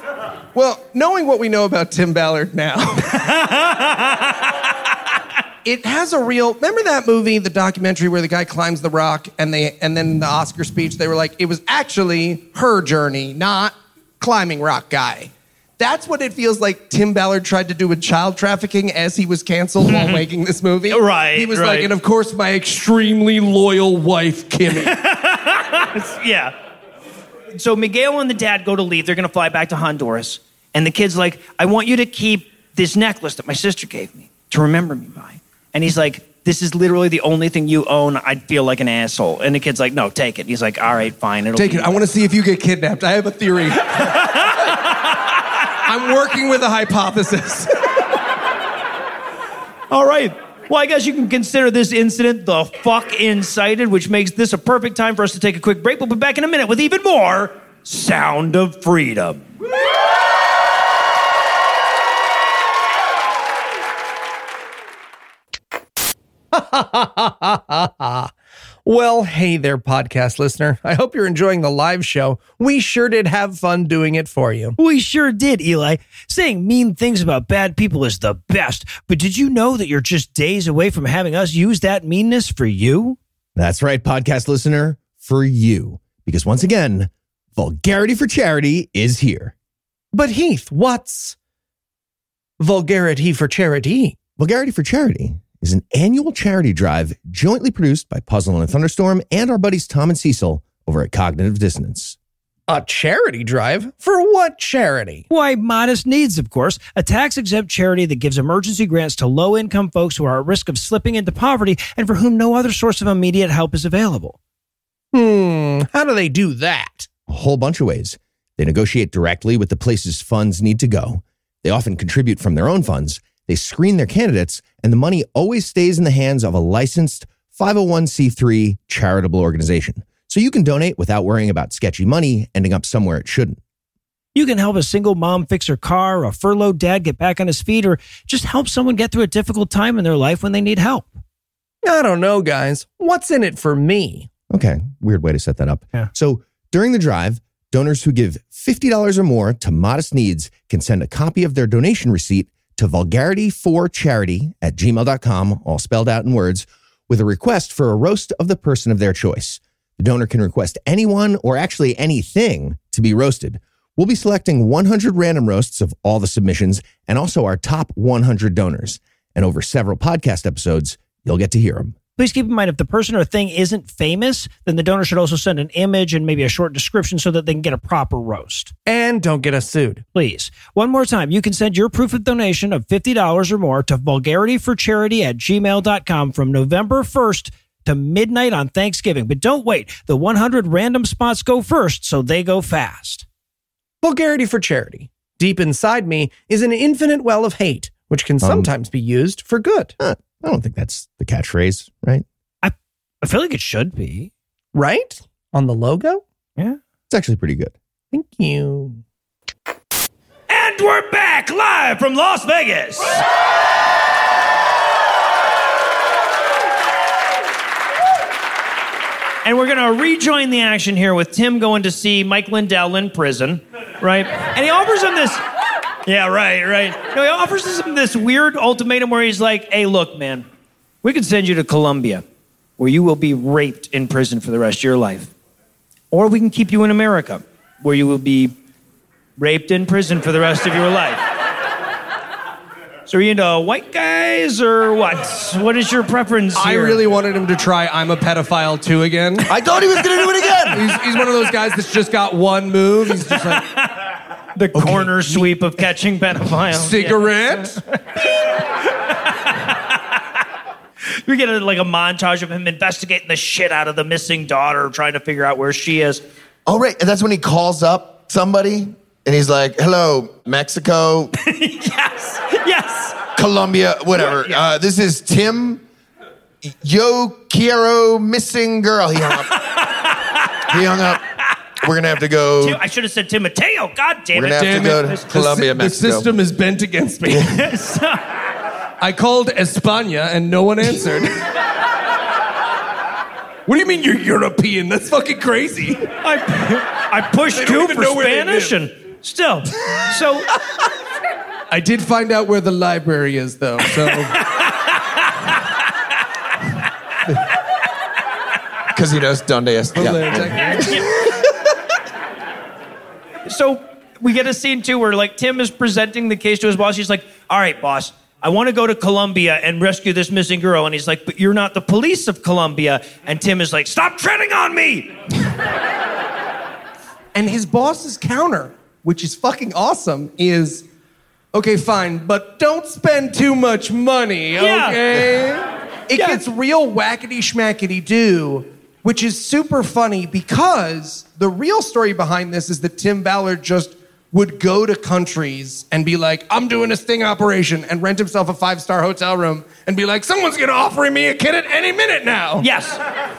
Well, knowing what we know about Tim Ballard now, it has a real... Remember that movie, the documentary where the guy climbs the rock and then in the Oscar speech, they were like, it was actually her journey, not climbing rock guy. That's what it feels like Tim Ballard tried to do with child trafficking as he was canceled while making this movie. Right, he was like, and of course, my extremely loyal wife, Kimmy. Yeah. So Miguel and the dad go to leave. They're going to fly back to Honduras. And the kid's like, I want you to keep this necklace that my sister gave me to remember me by. And he's like, this is literally the only thing you own. I'd feel like an asshole. And the kid's like, no, take it. He's like, all right, fine. Take it. I want to see if you get kidnapped. I have a theory. I'm working with a hypothesis. All right. Well, I guess you can consider this incident the fuck incited, which makes this a perfect time for us to take a quick break. We'll be back in a minute with even more Sound of Freedom. Well, hey there, podcast listener. I hope you're enjoying the live show. We sure did have fun doing it for you. We sure did, Eli. Saying mean things about bad people is the best, but did you know that you're just days away from having us use that meanness for you? That's right, podcast listener, for you. Because once again, Vulgarity for Charity is here. But Heath, what's Vulgarity for Charity? Vulgarity for Charity is an annual charity drive jointly produced by Puzzle and Thunderstorm and our buddies Tom and Cecil over at Cognitive Dissonance. A charity drive? For what charity? Why, Modest Needs, of course, a tax-exempt charity that gives emergency grants to low-income folks who are at risk of slipping into poverty and for whom no other source of immediate help is available. How do they do that? A whole bunch of ways. They negotiate directly with the places funds need to go. They often contribute from their own funds. They screen their candidates, and the money always stays in the hands of a licensed 501c3 charitable organization. So you can donate without worrying about sketchy money ending up somewhere it shouldn't. You can help a single mom fix her car, or a furloughed dad get back on his feet, or just help someone get through a difficult time in their life when they need help. I don't know, guys. What's in it for me? Okay, weird way to set that up. Yeah. So during the drive, donors who give $50 or more to Modest Needs can send a copy of their donation receipt to vulgarityforcharity@gmail.com, all spelled out in words, with a request for a roast of the person of their choice. The donor can request anyone or actually anything to be roasted. We'll be selecting 100 random roasts of all the submissions and also our top 100 donors. And over several podcast episodes, you'll get to hear them. Please keep in mind, if the person or thing isn't famous, then the donor should also send an image and maybe a short description so that they can get a proper roast. And don't get us sued. Please. One more time, you can send your proof of donation of $50 or more to vulgarityforcharity@gmail.com from November 1st to midnight on Thanksgiving. But don't wait. The 100 random spots go first, so they go fast. Vulgarity for Charity. Deep inside me is an infinite well of hate, which can sometimes be used for good. I don't think that's the catchphrase, right? I feel like it should be. Right? On the logo? Yeah. It's actually pretty good. Thank you. And we're back live from Las Vegas. And we're going to rejoin the action here with Tim going to see Mike Lindell in prison, right? And he offers him this... Yeah, right. No, he offers him this weird ultimatum where he's like, hey, look, man, we could send you to Colombia where you will be raped in prison for the rest of your life. Or we can keep you in America where you will be raped in prison for the rest of your life. So are you into white guys or what? What is your preference here? I really wanted him to try I'm a Pedophile Too again. I thought he was going to do it again. He's one of those guys that's just got one move. He's just like... The corner sweep of catching pedophiles. Cigarette? Yeah. We get a montage of him investigating the shit out of the missing daughter, trying to figure out where she is. Oh, right. And that's when he calls up somebody and he's like, hello, Mexico. Yes. Colombia, whatever. Yeah. This is Tim. Yo quiero missing girl. He hung up. We're going to have to go... I should have said Timoteo. God damn it. We're going to have to go to Colombia, Mexico. The system is bent against me. So, I called España and no one answered. What do you mean you're European? That's fucking crazy. I pushed two for Spanish and still. So I did find out where the library is, though. So because he knows donde está. Yeah. So we get a scene too where like Tim is presenting the case to his boss. He's like, "All right, boss. I want to go to Colombia and rescue this missing girl." And he's like, "But you're not the police of Colombia." And Tim is like, "Stop treading on me!" And his boss's counter, which is fucking awesome, is, "Okay, fine, but don't spend too much money, okay?" Yeah. It gets real wackety-schmackety-do, which is super funny because the real story behind this is that Tim Ballard just would go to countries and be like, "I'm doing a sting operation," and rent himself a 5-star hotel room and be like, "Someone's going to offer me a kid at any minute now." Yes.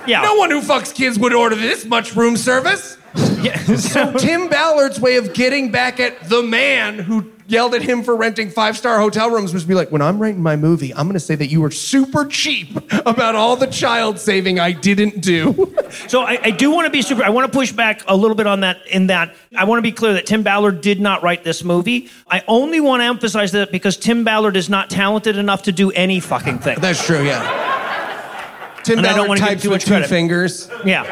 Yeah. No one who fucks kids would order this much room service. Yeah. So Tim Ballard's way of getting back at the man who yelled at him for renting 5-star hotel rooms was to be like, "When I'm writing my movie, I'm going to say that you were super cheap about all the child saving I didn't do." So I do want to be super... I want to push back a little bit on that, in that I want to be clear that Tim Ballard did not write this movie. I only want to emphasize that because Tim Ballard is not talented enough to do any fucking thing. That's true, yeah. Tim and Ballard types with two fingers. Yeah.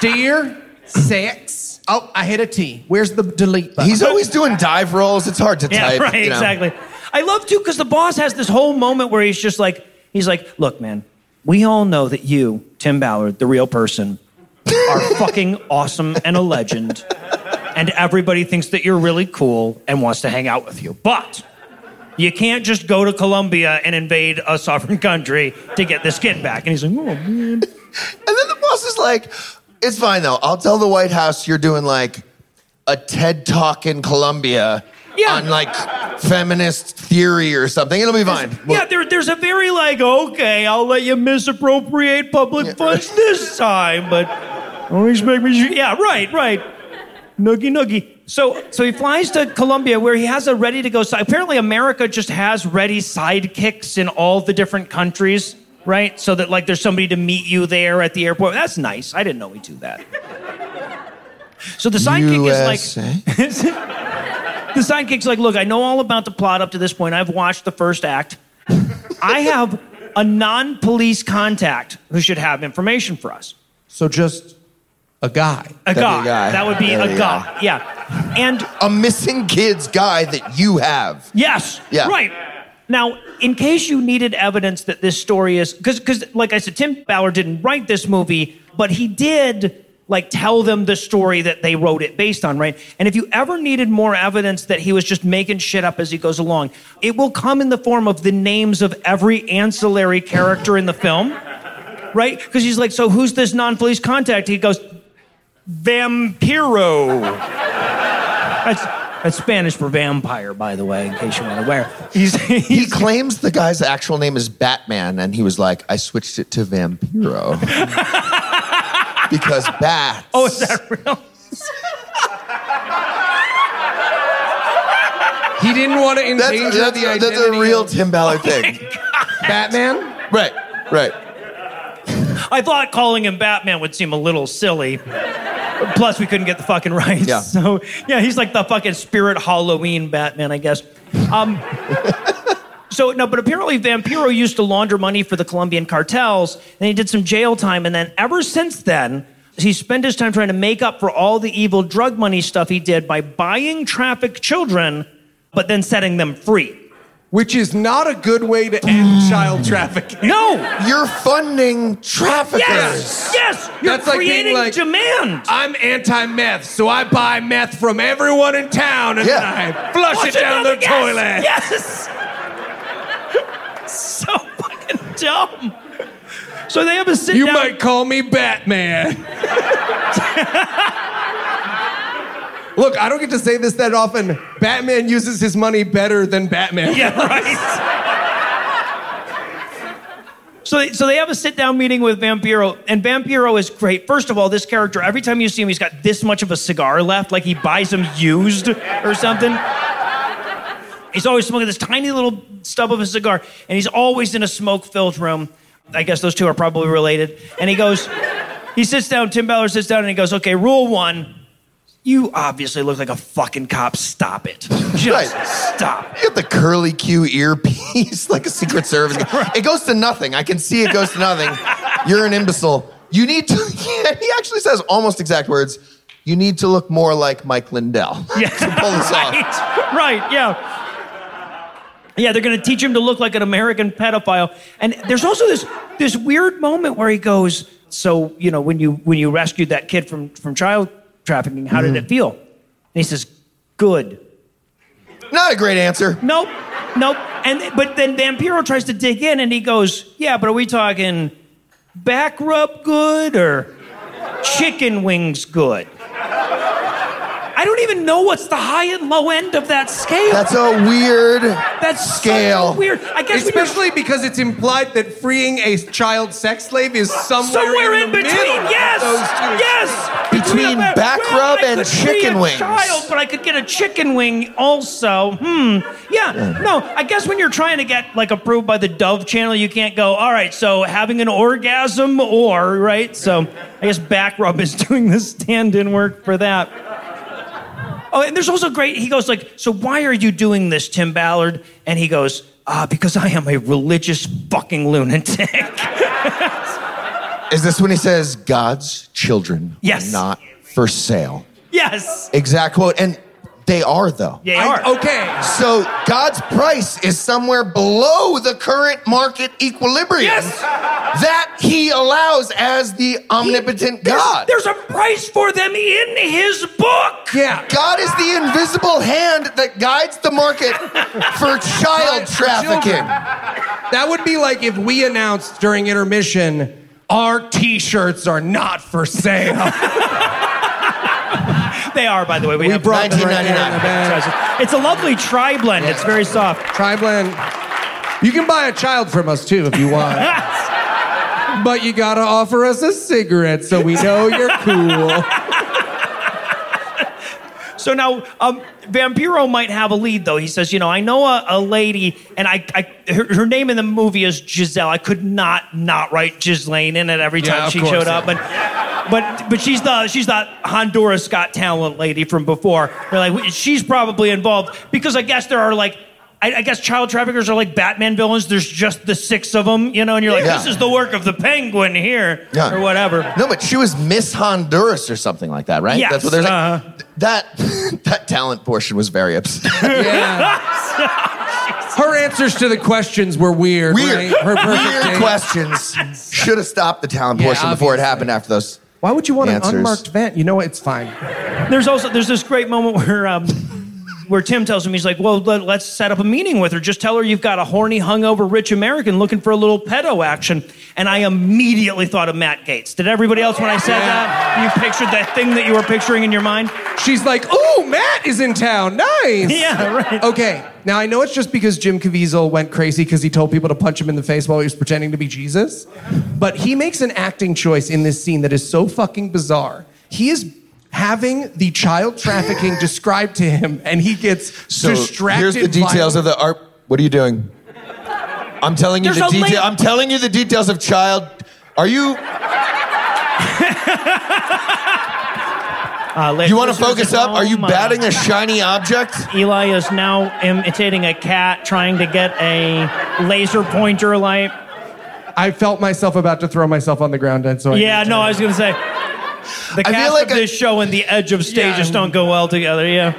Dear sex. Oh, I hit a T. Where's the delete button? He's always doing dive rolls. It's hard to type. Right, you know? Exactly. I love, too, because the boss has this whole moment where he's like, "Look, man, we all know that you, Tim Ballard, the real person, are fucking awesome and a legend. And everybody thinks that you're really cool and wants to hang out with you. But... you can't just go to Colombia and invade a sovereign country to get this kid back." And he's like, "Oh, man." And then the boss is like, "It's fine, though. I'll tell the White House you're doing, like, a TED Talk in Colombia on, like, feminist theory or something. It'll be fine." Yeah, there's a very, like, "Okay, I'll let you misappropriate public funds this time, but don't expect me to..." Yeah, right. Noogie, noogie. So he flies to Colombia where he has a ready-to-go side. Apparently America just has ready sidekicks in all the different countries, right? So that, like, there's somebody to meet you there at the airport. That's nice. I didn't know we do that. So the sidekick is like... the sidekick's like, "Look, I know all about the plot up to this point. I've watched the first act. I have a non-police contact who should have information for us." So just... A guy. That would be a guy. Yeah. And a missing kids guy that you have. Yes. Yeah. Right. Now, in case you needed evidence that this story is... Because, like I said, Tim Ballard didn't write this movie, but he did, like, tell them the story that they wrote it based on, right? And if you ever needed more evidence that he was just making shit up as he goes along, it will come in the form of the names of every ancillary character in the film, right? Because he's like, "So who's this non-police contact?" He goes... "Vampiro." That's Spanish for vampire, by the way, in case you weren't aware. He claims the guy's actual name is Batman, and he was like, "I switched it to Vampiro." Because bats. Oh, is that real? He didn't want to endanger the identity. That's a real Tim Ballard thing. Batman? Right. I thought calling him Batman would seem a little silly. Plus, we couldn't get the fucking rights. Yeah. So, yeah, he's like the fucking Spirit Halloween Batman, I guess. But apparently Vampiro used to launder money for the Colombian cartels, and he did some jail time, and then ever since then, he spent his time trying to make up for all the evil drug money stuff he did by buying trafficked children, but then setting them free. Which is not a good way to end child trafficking. No! You're funding traffickers. Yes! You're creating demand. I'm anti-meth, so I buy meth from everyone in town and then I flush it down their toilet. Yes! So fucking dumb. So they have a sit down. You might call me Batman. Look, I don't get to say this that often. Batman uses his money better than Batman. Yeah, right. So they have a sit-down meeting with Vampiro, and Vampiro is great. First of all, this character, every time you see him, he's got this much of a cigar left, like he buys them used or something. He's always smoking this tiny little stub of a cigar, and he's always in a smoke-filled room. I guess those two are probably related. And he goes, he sits down, Tim Ballard sits down, and he goes, okay, rule one, you obviously look like a fucking cop. Stop it. Just right. Stop it. You got the curly Q earpiece like a Secret Service guy. Right. It goes to nothing. I can see it goes to nothing. You're an imbecile. You need to, he actually says almost exact words, you need to look more like Mike Lindell to pull this off. Right, yeah. Yeah, they're going to teach him to look like an American pedophile. And there's also this weird moment where he goes, so, you know, when you rescued that kid from child trafficking, how did it feel? And he says, good. Not a great answer. Nope. But then Vampiro tries to dig in and he goes, yeah, but are we talking back rub good or chicken wings good? I don't even know what's the high and low end of that scale. That's a weird scale. So weird. I guess especially because it's implied that freeing a child sex slave is somewhere in the between. Yes, of those two. Yes. Between back rub and chicken wings. Child, but I could get a chicken wing also. Yeah. No. I guess when you're trying to get like approved by the Dove Channel, you can't go. All right. So having an orgasm or right. So I guess back rub is doing the stand-in work for that. Oh, and there's also great, he goes like, so why are you doing this, Tim Ballard? And he goes, because I am a religious fucking lunatic. Is this when he says, God's children are not for sale? Yes. Exact quote. And they are, though. They are. Okay. So God's price is somewhere below the current market equilibrium that he allows as the omnipotent God. There's a price for them in his book. Yeah. God is the invisible hand that guides the market for child trafficking. That would be like if we announced during intermission, our T-shirts are not for sale. They are, by the way. We have brought them right in the bag. It's a lovely tri-blend. Yeah. It's very soft. Tri-blend. You can buy a child from us, too, if you want. But you got to offer us a cigarette so we know you're cool. So now, Vampiro might have a lead, though. He says, you know, I know a lady, and her name in the movie is Giselle. I could not write Ghislaine in it every time she showed up. But she's the Honduras Got Talent lady from before. They're like, she's probably involved because I guess there are like, I guess child traffickers are like Batman villains. There's just the six of them, you know, and you're like, this is the work of the Penguin here or whatever. No, but she was Miss Honduras or something like that, right? Yes. That's what there's like. That talent portion was very upset. Her answers to the questions were weird. Right? Weird questions. Should have stopped the talent portion before it happened after those. Why would you want an unmarked vent? You know what? It's fine. There's this great moment where Tim tells him, he's like, well, let's set up a meeting with her. Just tell her you've got a horny, hungover, rich American looking for a little pedo action. And I immediately thought of Matt Gaetz. Did everybody else, when I said that, you pictured that thing that you were picturing in your mind? She's like, oh, Matt is in town. Nice. Yeah, right. Okay. Now, I know it's just because Jim Caviezel went crazy because he told people to punch him in the face while he was pretending to be Jesus. But he makes an acting choice in this scene that is so fucking bizarre. He is having the child trafficking described to him, and he gets distracted. Here's the details of the art. What are you doing? I'm telling you the details. I'm telling you the details of child. Are you? You want to focus up? Are you batting a shiny object? Eli is now imitating a cat, trying to get a laser pointer light. I felt myself about to throw myself on the ground, and so I was going to say. The cast of this show and the edge of stage just don't go well together, I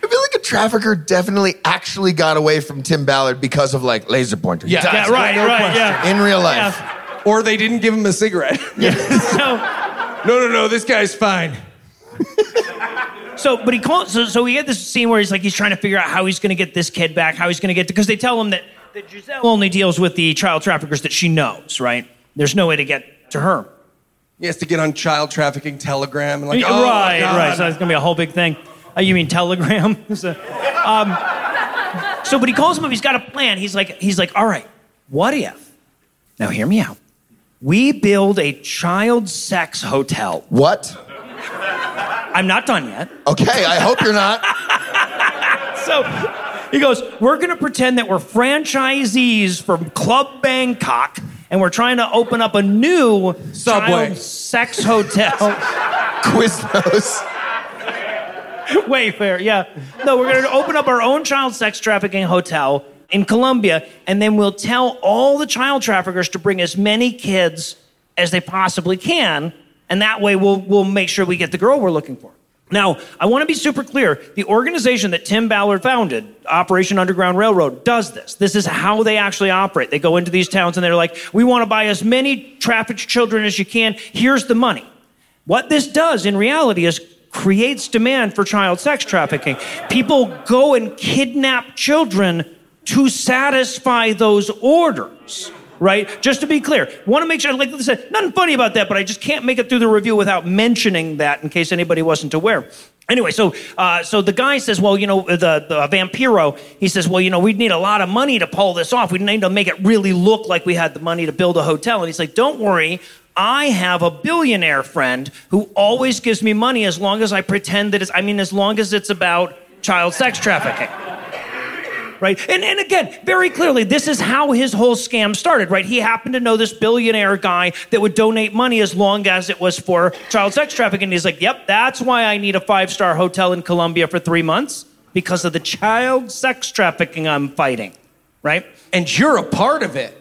feel like a trafficker definitely actually got away from Tim Ballard because of, like, laser pointer. Yeah, right, no question. In real life. Yeah. Or they didn't give him a cigarette. Yeah. No, this guy's fine. So we get this scene where he's like, he's trying to figure out how he's going to get this kid back, because they tell him that Giselle only deals with the child traffickers that she knows, right? There's no way to get to her. He has to get on child trafficking Telegram. And So that's going to be a whole big thing. You mean Telegram? But he calls him up. He's got a plan. He's like, all right, what if? Now, hear me out. We build a child sex hotel. What? I'm not done yet. Okay, I hope you're not. So He goes, we're going to pretend that we're franchisees from Club Bangkok, and we're trying to open up a new Subway sex hotel. Quiznos. Wayfair, yeah. No, we're going to open up our own child sex trafficking hotel in Colombia, and then we'll tell all the child traffickers to bring as many kids as they possibly can, and that way we'll make sure we get the girl we're looking for. Now, I want to be super clear. The organization that Tim Ballard founded, Operation Underground Railroad, does this. This is how they actually operate. They go into these towns and they're like, we want to buy as many trafficked children as you can. Here's the money. What this does in reality is creates demand for child sex trafficking. People go and kidnap children to satisfy those orders, right? Just to be clear, want to make sure, like I said, nothing funny about that, but I just can't make it through the review without mentioning that in case anybody wasn't aware. Anyway, so the guy says, well, you know, the Vampiro, he says, well, you know, we'd need a lot of money to pull this off. We'd need to make it really look like we had the money to build a hotel. And he's like, don't worry, I have a billionaire friend who always gives me money as long as I pretend that it's, I mean, as long as it's about child sex trafficking. Right? And again, very clearly, this is how his whole scam started, right? He happened to know this billionaire guy that would donate money as long as it was for child sex trafficking. He's like, yep, that's why I need a 5-star hotel in Colombia for 3 months, because of the child sex trafficking I'm fighting, right? And you're a part of it.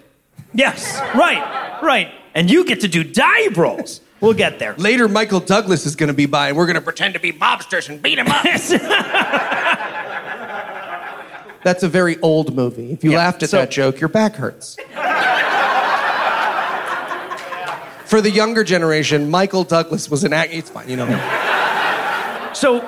Yes, right. And you get to do dive rolls. We'll get there. Later, Michael Douglas is going to be by, and we're going to pretend to be mobsters and beat him up. That's a very old movie. If you laughed at that joke, your back hurts. For the younger generation, Michael Douglas was an actor. It's fine, you know him. So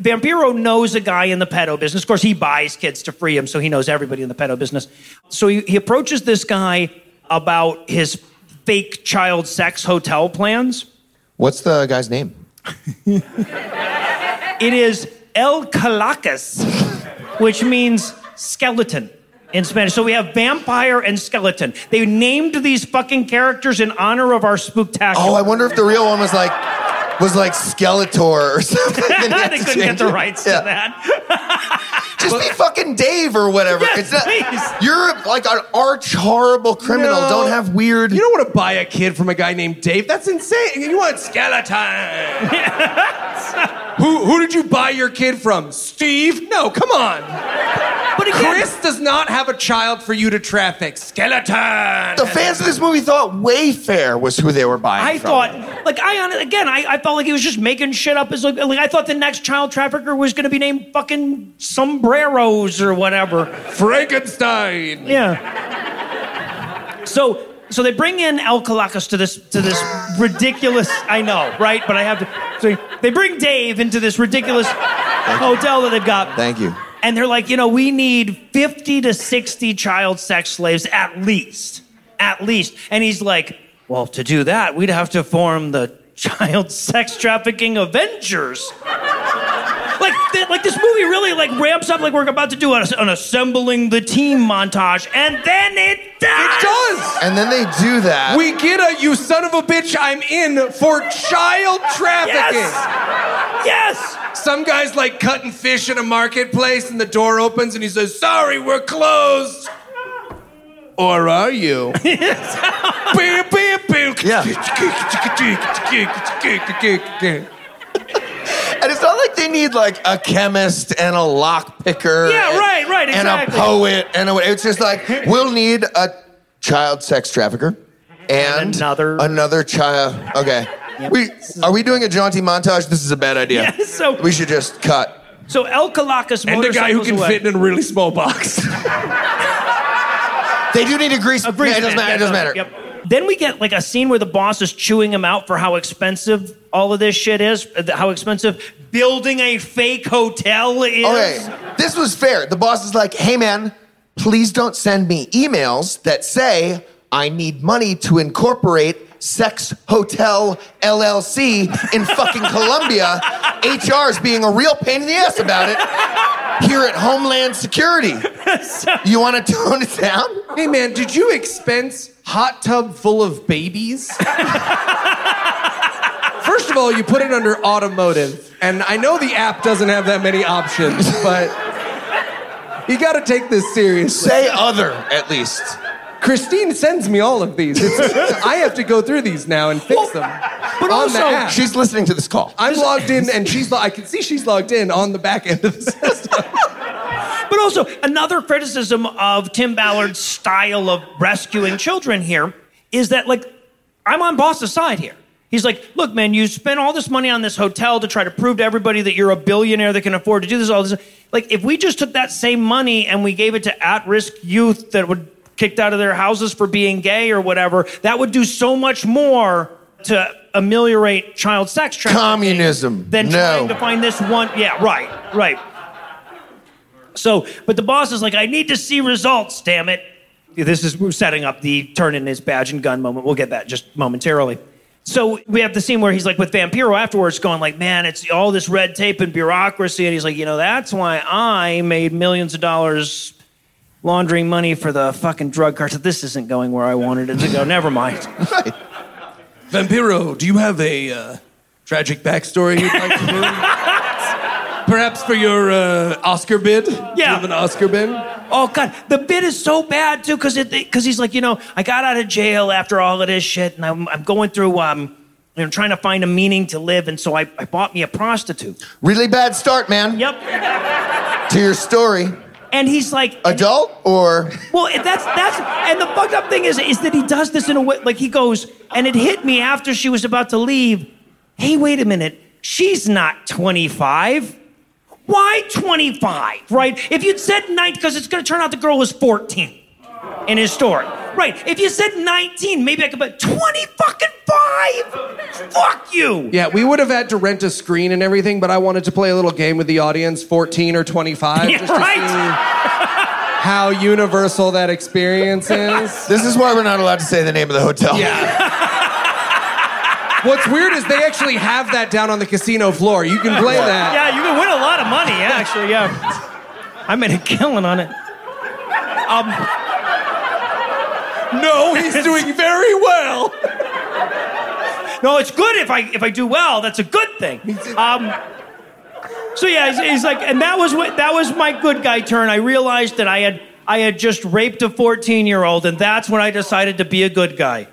Vampiro knows a guy in the pedo business. Of course, he buys kids to free him, so he knows everybody in the pedo business. So he approaches this guy about his fake child sex hotel plans. What's the guy's name? It is El Calacas, which means skeleton in Spanish. So we have vampire and skeleton. They named these fucking characters in honor of our spooktacular. Oh, I wonder if the real one was like Skeletor or something. They couldn't get the rights to that. Just be fucking Dave or whatever. Yes, it's not, you're like an arch horrible criminal. No, don't have weird... You don't want to buy a kid from a guy named Dave. That's insane. You want Skeleton. Who did you buy your kid from? Steve? No, come on. But again, Chris does not have a child for you to traffic. Skeleton. The fans of this movie thought Wayfair was who they were buying from. I felt like he was just making shit up. Like I thought the next child trafficker was going to be named fucking Sombreros or whatever. Frankenstein. Yeah. So they bring in El Calacas to this ridiculous. I know, right? But I have to. So they bring Dave into this ridiculous hotel that they've got. Thank you. And they're like, you know, we need 50 to 60 child sex slaves at least. And he's like, well, to do that, we'd have to form the Child Sex Trafficking Avengers. like this movie really like ramps up like we're about to do an assembling the team montage, and then it does. And then they do that. We get a you son of a bitch I'm in for child trafficking. Yes. Some guy's like cutting fish in a marketplace, and the door opens, and he says, "Sorry, we're closed." Or are you? Yeah. And it's not like they need like a chemist and a lockpicker. Yeah, right, exactly. And a poet it's just like we'll need a child sex trafficker and another child. Okay. Yep. Are we doing a jaunty montage? This is a bad idea. Yeah, so we should just cut. So El Calacas and the guy who can fit in a really small box. They do need a grease. It doesn't matter. Yep. Then we get like a scene where the boss is chewing him out for how expensive all of this shit is, how expensive building a fake hotel is. Okay, this was fair. The boss is like, hey man, please don't send me emails that say I need money to incorporate Sex Hotel LLC in fucking Colombia. HR's being a real pain in the ass about it here at Homeland Security. You want to tone it down? Hey, man, did you expense hot tub full of babies? First of all, you put it under automotive, and I know the app doesn't have that many options, but... You got to take this seriously. Say other, at least. Christine sends me all of these. I have to go through these now and fix them. But also, she's listening to this call. I'm logged in, and I can see she's logged in on the back end of the system. But also, another criticism of Tim Ballard's style of rescuing children here is that, like, I'm on Boss's side here. He's like, look, man, you spent all this money on this hotel to try to prove to everybody that you're a billionaire that can afford to do this, all this. Like, if we just took that same money and we gave it to at-risk youth that would kicked out of their houses for being gay or whatever, that would do so much more to ameliorate child sex trafficking. Communism. Than trying to find this one. Yeah, right. So, but the boss is like, I need to see results, damn it. This is setting up the turn in his badge and gun moment. We'll get that just momentarily. So we have the scene where he's like with Vampiro afterwards going like, man, it's all this red tape and bureaucracy. And he's like, you know, that's why I made millions of dollars laundering money for the fucking drug cartel. This isn't going where I wanted it to go. Never mind. Vampiro, do you have a tragic backstory you'd like to move? Perhaps for your Oscar bid? Yeah. Do you have an Oscar bid? Oh, God. The bid is so bad, too, because he's like, you know, I got out of jail after all of this shit, and I'm going through, you know, trying to find a meaning to live, and so I bought me a prostitute. Really bad start, man. Yep. To your story. And he's like... Adult or... Well, that's... And the fucked up thing is that he does this in a way... Like, he goes, and it hit me after she was about to leave. Hey, wait a minute. She's not 25. Why 25, right? If you'd said 19, because it's going to turn out the girl was 14 in his story. Right, if you said 19, maybe I could put 20 fucking 5. Fuck you. Yeah, we would have had to rent a screen and everything, but I wanted to play a little game with the audience, 14 or 25, yeah, just right? To see how universal that experience is. This is why we're not allowed to say the name of the hotel. Yeah. What's weird is they actually have that down on the casino floor. You can play that. Yeah, you can win a lot of money, actually, yeah. I made a killing on it. No, he's doing very well. No, it's good if I do well. That's a good thing. So yeah, he's like, and that was my good guy turn. I realized that I had just raped a 14-year-old, and that's when I decided to be a good guy.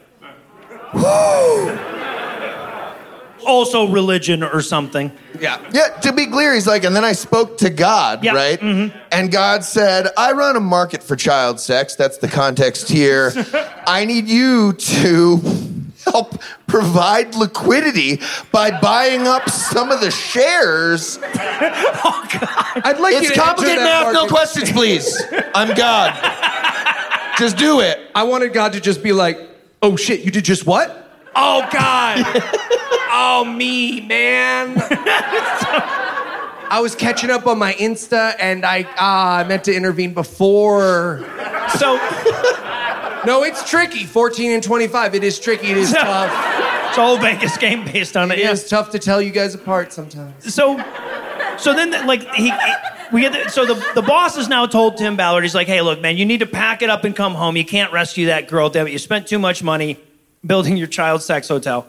Woo! Also religion or something. Yeah. Yeah, to be clear, he's like, and then I spoke to God, right? Mm-hmm. And God said, I run a market for child sex. That's the context here. I need you to help provide liquidity by buying up some of the shares. Oh, God. I'd like you to complicated math, no questions, please. I'm God. Just do it. I wanted God to just be like, oh, shit, you did just what? Oh, God. Oh, me, man. I was catching up on my Insta, and I meant to intervene before. So, no, it's tricky. 14 and 25, it is tricky. It is tough. It's a whole Vegas game based on it. It is tough to tell you guys apart sometimes. So then, the boss has now told Tim Ballard, he's like, hey, look, man, you need to pack it up and come home. You can't rescue that girl. Damn it, you spent too much money building your child sex hotel.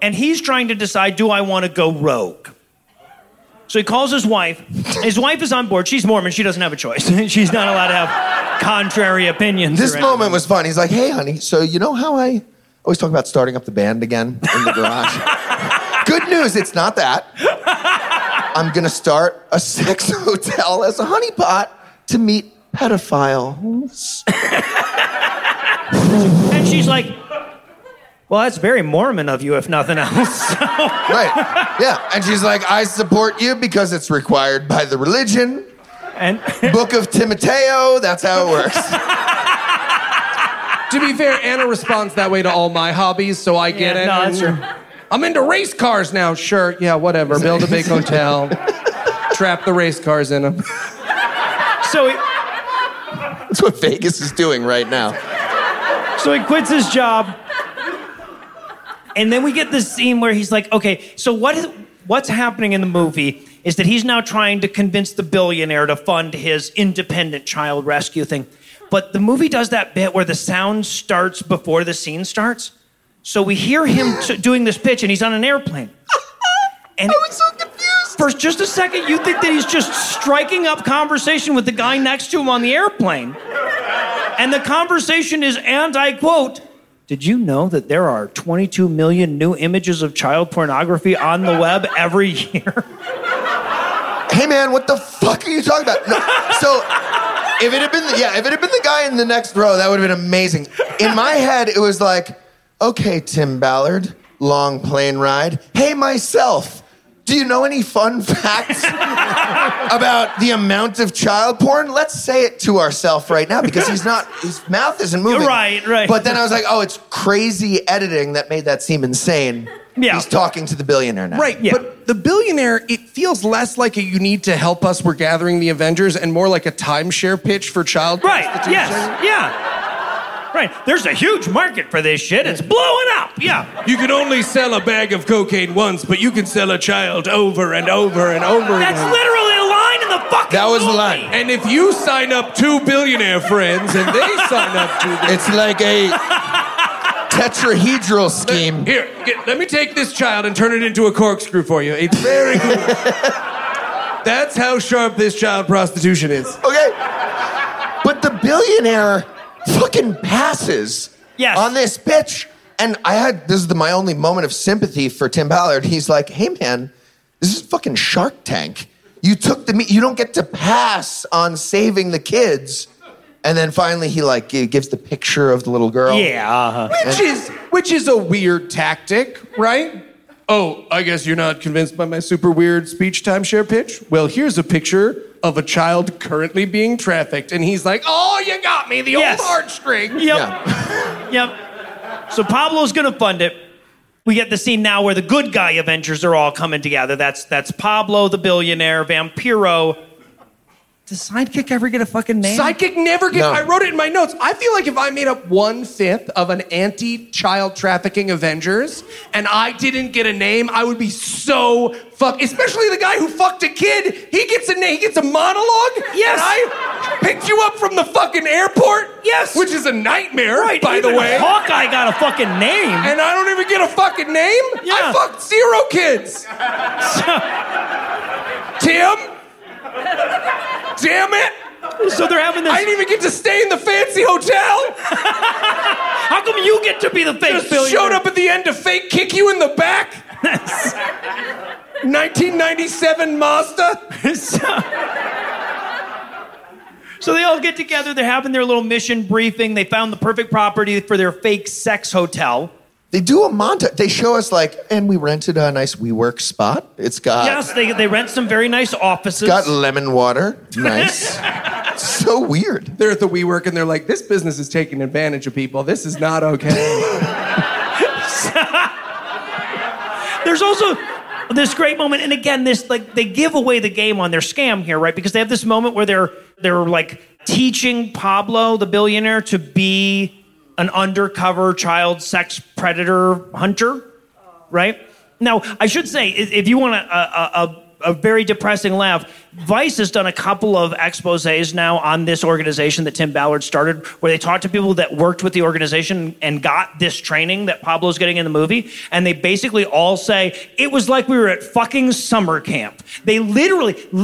And he's trying to decide, do I want to go rogue? So he calls his wife. His wife is on board. She's Mormon. She doesn't have a choice. She's not allowed to have contrary opinions. This moment was fun. He's like, hey, honey, so you know how I always talk about starting up the band again in the garage? Good news, it's not that. I'm going to start a sex hotel as a honeypot to meet pedophiles. And she's like... Well, that's very Mormon of you, if nothing else. So. Right. Yeah. And she's like, I support you because it's required by the religion. And Book of Timoteo, that's how it works. To be fair, Anna responds that way to all my hobbies, so I get it. No, that's true. I'm into race cars now. Sure. Yeah, whatever. Build a big hotel. Trap the race cars in them. So that's what Vegas is doing right now. So he quits his job. And then we get this scene where he's like, okay, so what's happening in the movie is that he's now trying to convince the billionaire to fund his independent child rescue thing. But the movie does that bit where the sound starts before the scene starts. So we hear him doing this pitch, and he's on an airplane. And I was so confused. for just a second, you think that he's just striking up conversation with the guy next to him on the airplane. And the conversation is, and I quote, "Did you know that there are 22 million new images of child pornography on the web every year?" Hey, man, what the fuck are you talking about? No. So if it had been the guy in the next row, that would have been amazing. In my head, it was like, okay, Tim Ballard, long plane ride. Hey, myself, do you know any fun facts about the amount of child porn? Let's say it to ourselves right now because his mouth isn't moving. Right. But then I was like, oh, it's crazy editing that made that seem insane. Yeah. He's talking to the billionaire now. Right, yeah. But the billionaire, it feels less like a you need to help us, we're gathering the Avengers, and more like a timeshare pitch for child prostitution. Right, yes, yeah. Right, there's a huge market for this shit. It's blowing up, yeah. You can only sell a bag of cocaine once, but you can sell a child over and over and over again. That's literally a line in the fucking That was movie. The line. And if you sign up two billionaire friends, and they sign up two billionaire it's like a... tetrahedral scheme. Let me take this child and turn it into a corkscrew for you. It's very cool. That's how sharp this child prostitution is. Okay. But the billionaire fucking passes on this bitch. And this is my only moment of sympathy for Tim Ballard. He's like, hey, man, this is fucking Shark Tank. You took the meat. You don't get to pass on saving the kids. And then finally, he gives the picture of the little girl. Yeah, which is a weird tactic, right? Oh, I guess you're not convinced by my super weird speech timeshare pitch. Well, here's a picture of a child currently being trafficked, and he's like, "Oh, you got me, the old heartstring." Yep, yeah. Yep. So Pablo's gonna fund it. We get the scene now where the good guy Avengers are all coming together. That's Pablo, the billionaire, Vampiro. Does Sidekick ever get a fucking name? Sidekick never gets... No. I wrote it in my notes. I feel like if I made up 1/5 of an anti-child trafficking Avengers and I didn't get a name, I would be so fucked. Especially the guy who fucked a kid. He gets a name. He gets a monologue. Yes. And I picked you up from the fucking airport. Yes. Which is a nightmare, right, by the way. Hawkeye got a fucking name. And I don't even get a fucking name? Yeah. I fucked 0 kids. Tim... Damn it! So they're having this... I didn't even get to stay in the fancy hotel! How come you get to be the fake Just billionaire? Showed up at the end to fake kick you in the back? 1997 Mazda? So they all get together, they're having their little mission briefing, they found the perfect property for their fake sex hotel. They do a montage. They show us and we rented a nice WeWork spot. It's got... Yes, they rent some very nice offices. It's got lemon water. Nice. So weird. They're at the WeWork and they're like, this business is taking advantage of people. This is not okay. There's also this great moment. And again, this they give away the game on their scam here, right? Because they have this moment where they're teaching Pablo, the billionaire, to be... an undercover child sex predator hunter, right? Now, I should say, if you want a very depressing laugh, Vice has done a couple of exposés now on this organization that Tim Ballard started, where they talked to people that worked with the organization and got this training that Pablo's getting in the movie, and they basically all say, it was like we were at fucking summer camp. They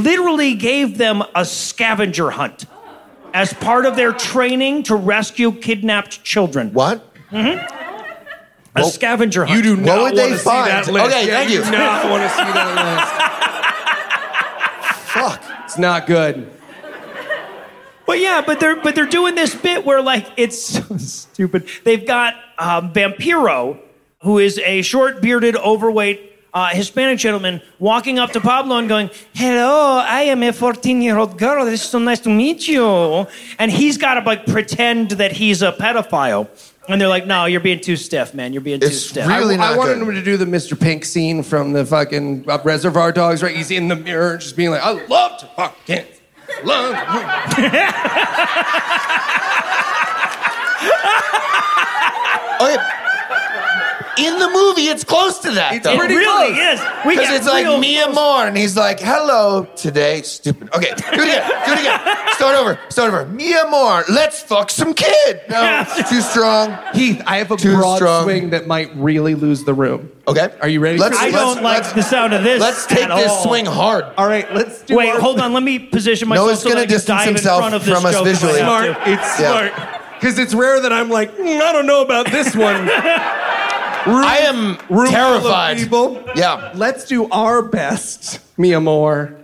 literally gave them a scavenger hunt as part of their training to rescue kidnapped children. What? Mm-hmm. A scavenger hunt. You do not want to see that list. Okay, thank you. You do not want to see that list. Fuck. It's not good. But yeah, but they're doing this bit where it's so stupid. They've got Vampiro, who is a short, bearded, overweight Hispanic gentleman walking up to Pablo and going, hello, I am a 14-year-old girl. This is so nice to meet you. And he's got to pretend that he's a pedophile. And they're like, no, you're being too stiff, man. You're being too stiff. Really I wanted him to do the Mr. Pink scene from the fucking Reservoir Dogs, right? He's in the mirror just being like, I love to fuck kids. Love to. Okay. In the movie, movie, it's close to that. It's pretty really close. Is. Because it's like Myanmar, and he's like, hello, today, stupid. Okay, do it again. Start over. Myanmar, let's fuck some kid. No, too strong. Heath, I have a broad swing that might really lose the room. Okay. Are you ready? I don't like the sound of this. Let's take this swing hard. All right, let's do it. Wait, hold on. Let me position myself so that I can dive in front of this from us joke visually. It's smart. Because it's rare that I'm like, I don't know about this one. I am terrified. People. Yeah. Let's do our best, Mia Moore.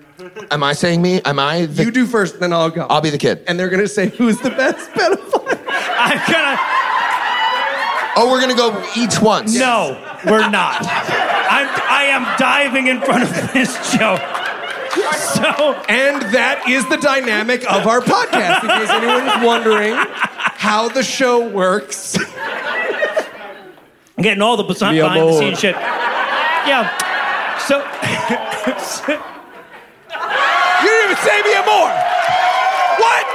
Am I saying me? Am I? You do first, then I'll go. I'll be the kid. And they're going to say, who's the best pedophile? I'm going to... Oh, we're going to go each once. No, we're not. I am diving in front of this joke. And that is the dynamic of our podcast, in case anyone's wondering how the show works. I'm getting all the behind the scenes shit. Yeah. So you didn't even say me more. What?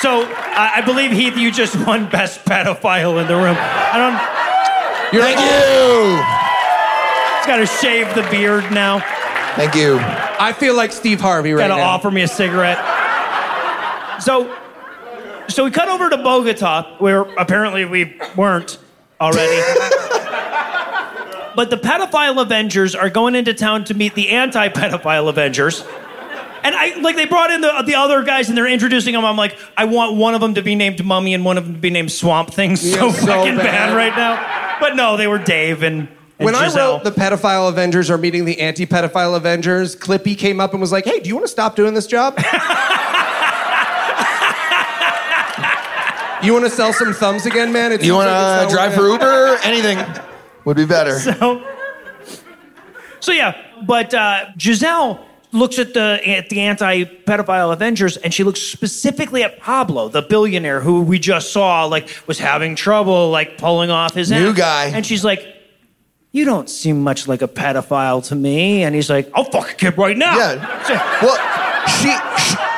So I believe, Heath, you just won best pedophile in the room. Thank you. He's got to shave the beard now. Thank you. I feel like Steve Harvey right now. Gotta offer me a cigarette. So we cut over to Bogota, where apparently we weren't already. But the pedophile Avengers are going into town to meet the anti-pedophile Avengers. And they brought in the other guys and they're introducing them. I'm like, I want one of them to be named Mummy and one of them to be named Swamp Thing so fucking bad right now. But no, they were Dave and... When Giselle. I wrote the pedophile Avengers are meeting the anti-pedophile Avengers, Clippy came up and was like, hey, do you want to stop doing this job? You want to sell some thumbs again, man? You want to drive for Uber? Anything would be better. So yeah, but Giselle looks at the anti-pedophile Avengers, and she looks specifically at Pablo, the billionaire who we just saw, was having trouble, pulling off his ass. New guy. And she's like, you don't seem much like a pedophile to me. And he's like, I'll fuck a kid right now. Yeah. Well,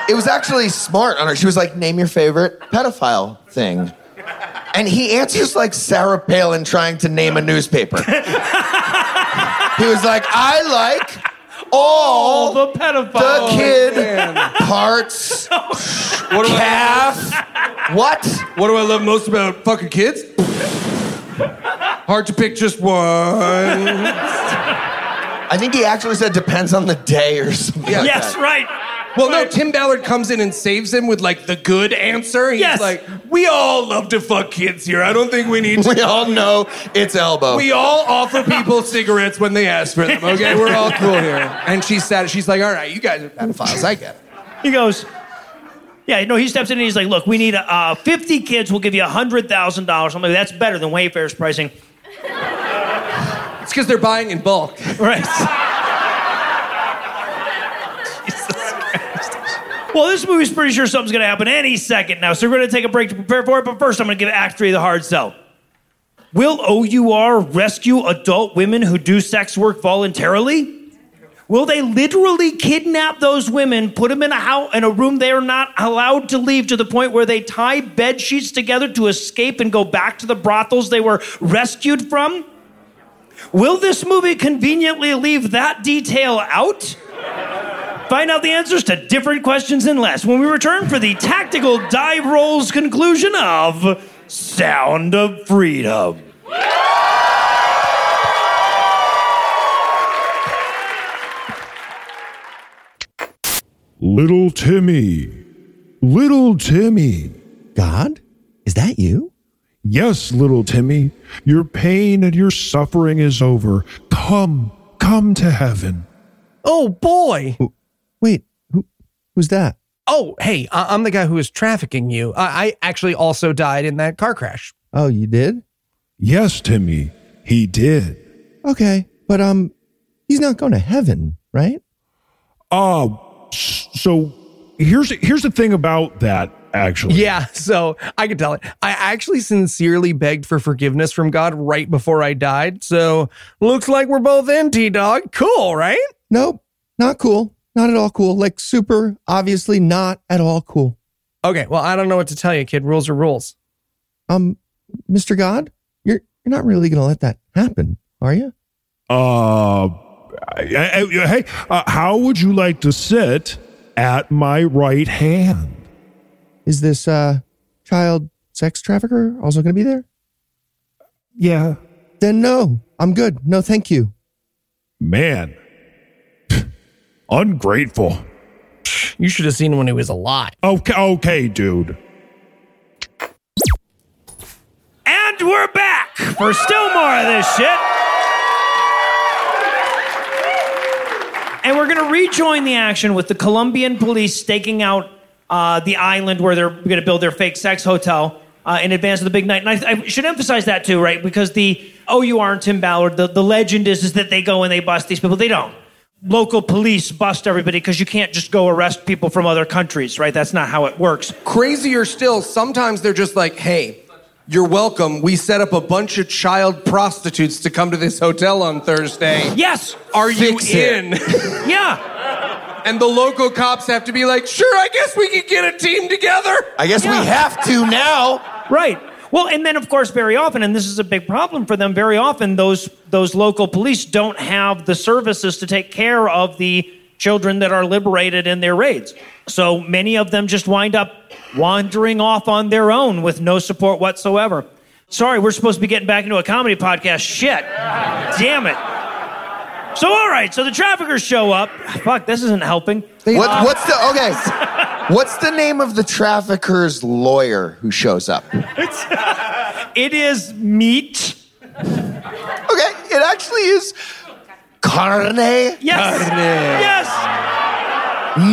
it was actually smart on her. She was like, name your favorite pedophile thing. And he answers like Sarah Palin trying to name a newspaper. He was like, I like all the pedophile kid parts, calf. What do I love most about fucking kids? Hard to pick just one. I think he actually said depends on the day or something. Yeah, yes, that. Right. Well, no, Tim Ballard comes in and saves him with the good answer. He's like, we all love to fuck kids here. I don't think we need to. We all know it's elbow. We all offer people cigarettes when they ask for them, okay? We're all cool here. And she's like, all right, you guys are pedophiles. I get it. He goes... Yeah, no, he steps in and he's like, look, we need 50 kids. We'll give you $100,000. I'm like, that's better than Wayfair's pricing. It's because they're buying in bulk. Right. Jesus Christ. Well, this movie's pretty sure something's going to happen any second now, so we're going to take a break to prepare for it. But first, I'm going to give Act 3 the hard sell. Will OUR rescue adult women who do sex work voluntarily? Will they literally kidnap those women, put them in a room they are not allowed to leave, to the point where they tie bed sheets together to escape and go back to the brothels they were rescued from? Will this movie conveniently leave that detail out? Find out the answers to different questions and less when we return for the tactical dive rolls conclusion of Sound of Freedom. Little Timmy. God, is that you? Yes, little Timmy. Your pain and your suffering is over. Come to heaven. Oh, boy. Wait, who's that? Oh, hey, I'm the guy who was trafficking you. I actually also died in that car crash. Oh, you did? Yes, Timmy, he did. Okay, but he's not going to heaven, right? So here's the thing about that, actually. Yeah, so I can tell it. I actually sincerely begged for forgiveness from God right before I died. So looks like we're both in, T-Dog. Cool, right? Nope, not cool. Not at all cool. Like super obviously not at all cool. Okay, well, I don't know what to tell you, kid. Rules are rules. Mr. God, you're You're not really going to let that happen, are you? How would you like to sit at my right hand? Is this child sex trafficker also going to be there? Yeah. Then no, I'm good. No, thank you. Man, ungrateful. You should have seen when he was alive. Okay, dude. And we're back for still more of this shit. And we're going to rejoin the action with the Colombian police staking out the island where they're going to build their fake sex hotel in advance of the big night. And I should emphasize that too, right? Because the OUR and Tim Ballard, the legend is that they go and they bust these people. They don't. Local police bust everybody because you can't just go arrest people from other countries, right? That's not how it works. Crazier still, sometimes they're just like, hey, you're welcome. We set up a bunch of child prostitutes to come to this hotel on Thursday. Yes. Are you in? Yeah. And the local cops have to be like, sure, I guess we can get a team together. I guess we have to now. Right. Well, and then, of course, very often, and this is a big problem for them, very often those local police don't have the services to take care of the children that are liberated in their raids. So many of them just wind up wandering off on their own with no support whatsoever. Sorry, we're supposed to be getting back into a comedy podcast. Shit. Damn it. So, all right, so the traffickers show up. Fuck, this isn't helping. What's the name of the trafficker's lawyer who shows up? It is meat. Okay, it actually is carne. Yes. Carne. Yes.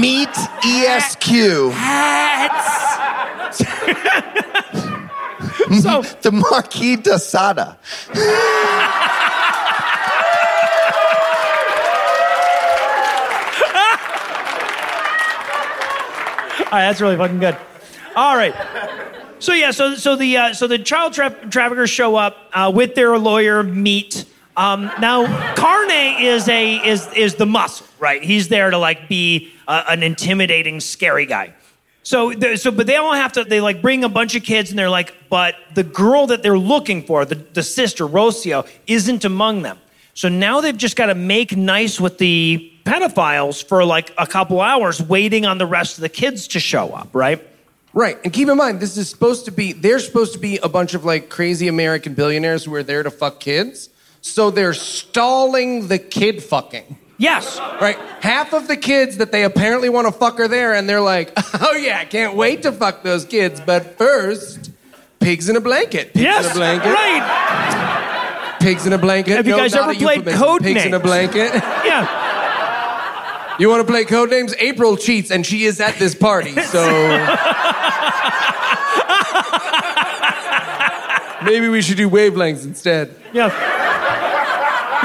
Meat, ESQ. Hats. So the Marquis de Sada. All right, that's really fucking good. All right. So yeah, so the child traffickers show up with their lawyer meat. Now, Carne is the muscle, right? He's there to like be an intimidating, scary guy. But they all have to. They like bring a bunch of kids, and they're like, but the girl that they're looking for, the sister Rocio, isn't among them. So now they've just got to make nice with the pedophiles for like a couple hours waiting on the rest of the kids to show up, right? Right. And keep in mind, they're supposed to be a bunch of like crazy American billionaires who are there to fuck kids. So they're stalling the kid fucking. Yes. Right. Half of the kids that they apparently want to fuck are there and they're like, oh yeah, I can't wait to fuck those kids. But first, pigs in a blanket. Pigs in a blanket. Right. Pigs in a blanket. Have you guys ever played Codenames? Pigs in a blanket. Yeah. You want to play Codenames? April cheats, and she is at this party, so... Maybe we should do wavelengths instead. Yeah.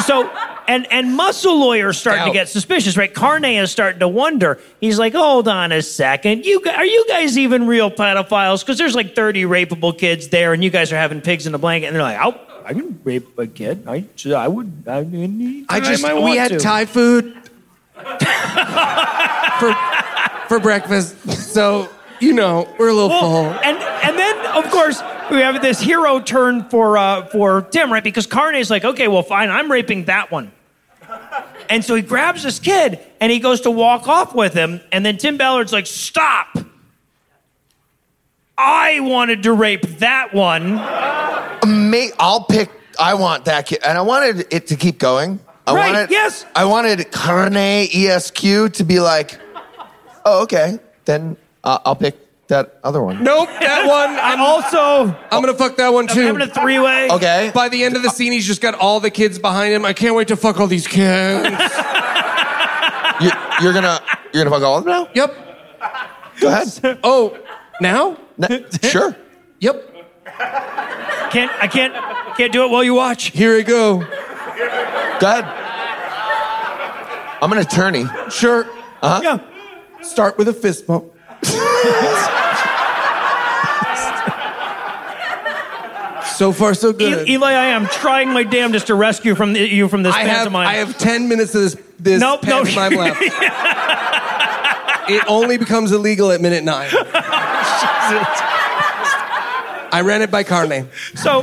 So, and muscle lawyer's starting to get suspicious, right? Carne is starting to wonder. He's like, hold on a second. Are you guys even real pedophiles? Because there's like 30 rapeable kids there, and you guys are having pigs in a blanket, and they're like, I can rape a kid. We had Thai food... for breakfast, so you know we're a little full. And then of course we have this hero turn for Tim, right? Because Carne's like, okay, well, fine, I'm raping that one. And so he grabs this kid and he goes to walk off with him, and then Tim Ballard's like, stop! I wanted to rape that one. I want that kid, and I wanted it to keep going. I wanted Carne ESQ to be like, oh, okay, then I'll pick that other one. Nope, that one. I'm going to fuck that one, too. I'm having a three-way. Okay. By the end of the scene, he's just got all the kids behind him. I can't wait to fuck all these kids. You're gonna fuck all of them now? Yep. Go ahead. Oh, now? Sure. Yep. I can't do it while you watch. Here I go. Go ahead. I'm an attorney. Sure. Uh-huh. Yeah. Start with a fist bump. So far, so good. Eli, I am trying my damnedest to rescue you from this pantomime. I have 10 minutes of this pantomime left. It only becomes illegal at minute 9. I ran it by Carne. So...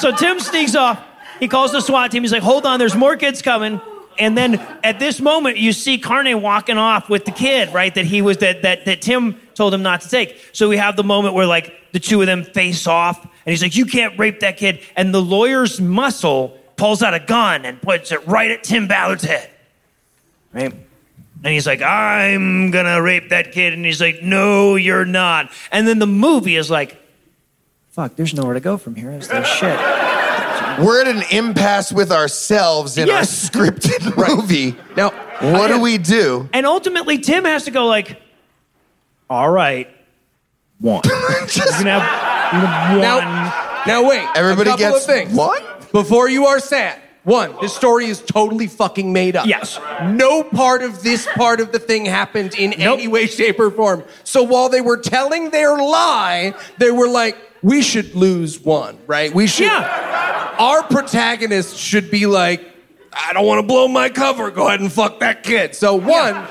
So Tim sneaks off. He calls the SWAT team. He's like, hold on, there's more kids coming. And then at this moment, you see Carney walking off with the kid, right, that he was, that Tim told him not to take. So we have the moment where, like, the two of them face off. And he's like, you can't rape that kid. And the lawyer's muscle pulls out a gun and puts it right at Tim Ballard's head. Right? And he's like, I'm going to rape that kid. And he's like, no, you're not. And then the movie is like, fuck, there's nowhere to go from here. That's that shit. We're at an impasse with ourselves in our scripted movie. Now, what do we do? And ultimately, Tim has to go like, all right, one. He's gonna have one. Now wait. Everybody a couple gets of things. What? Before you are sad. One, this story is totally fucking made up. Yes. No part of this part of the thing happened in any way, shape, or form. So while they were telling their lie, they were like, we should lose one, right? We should. Yeah. Our protagonist should be like, I don't want to blow my cover. Go ahead and fuck that kid. So one,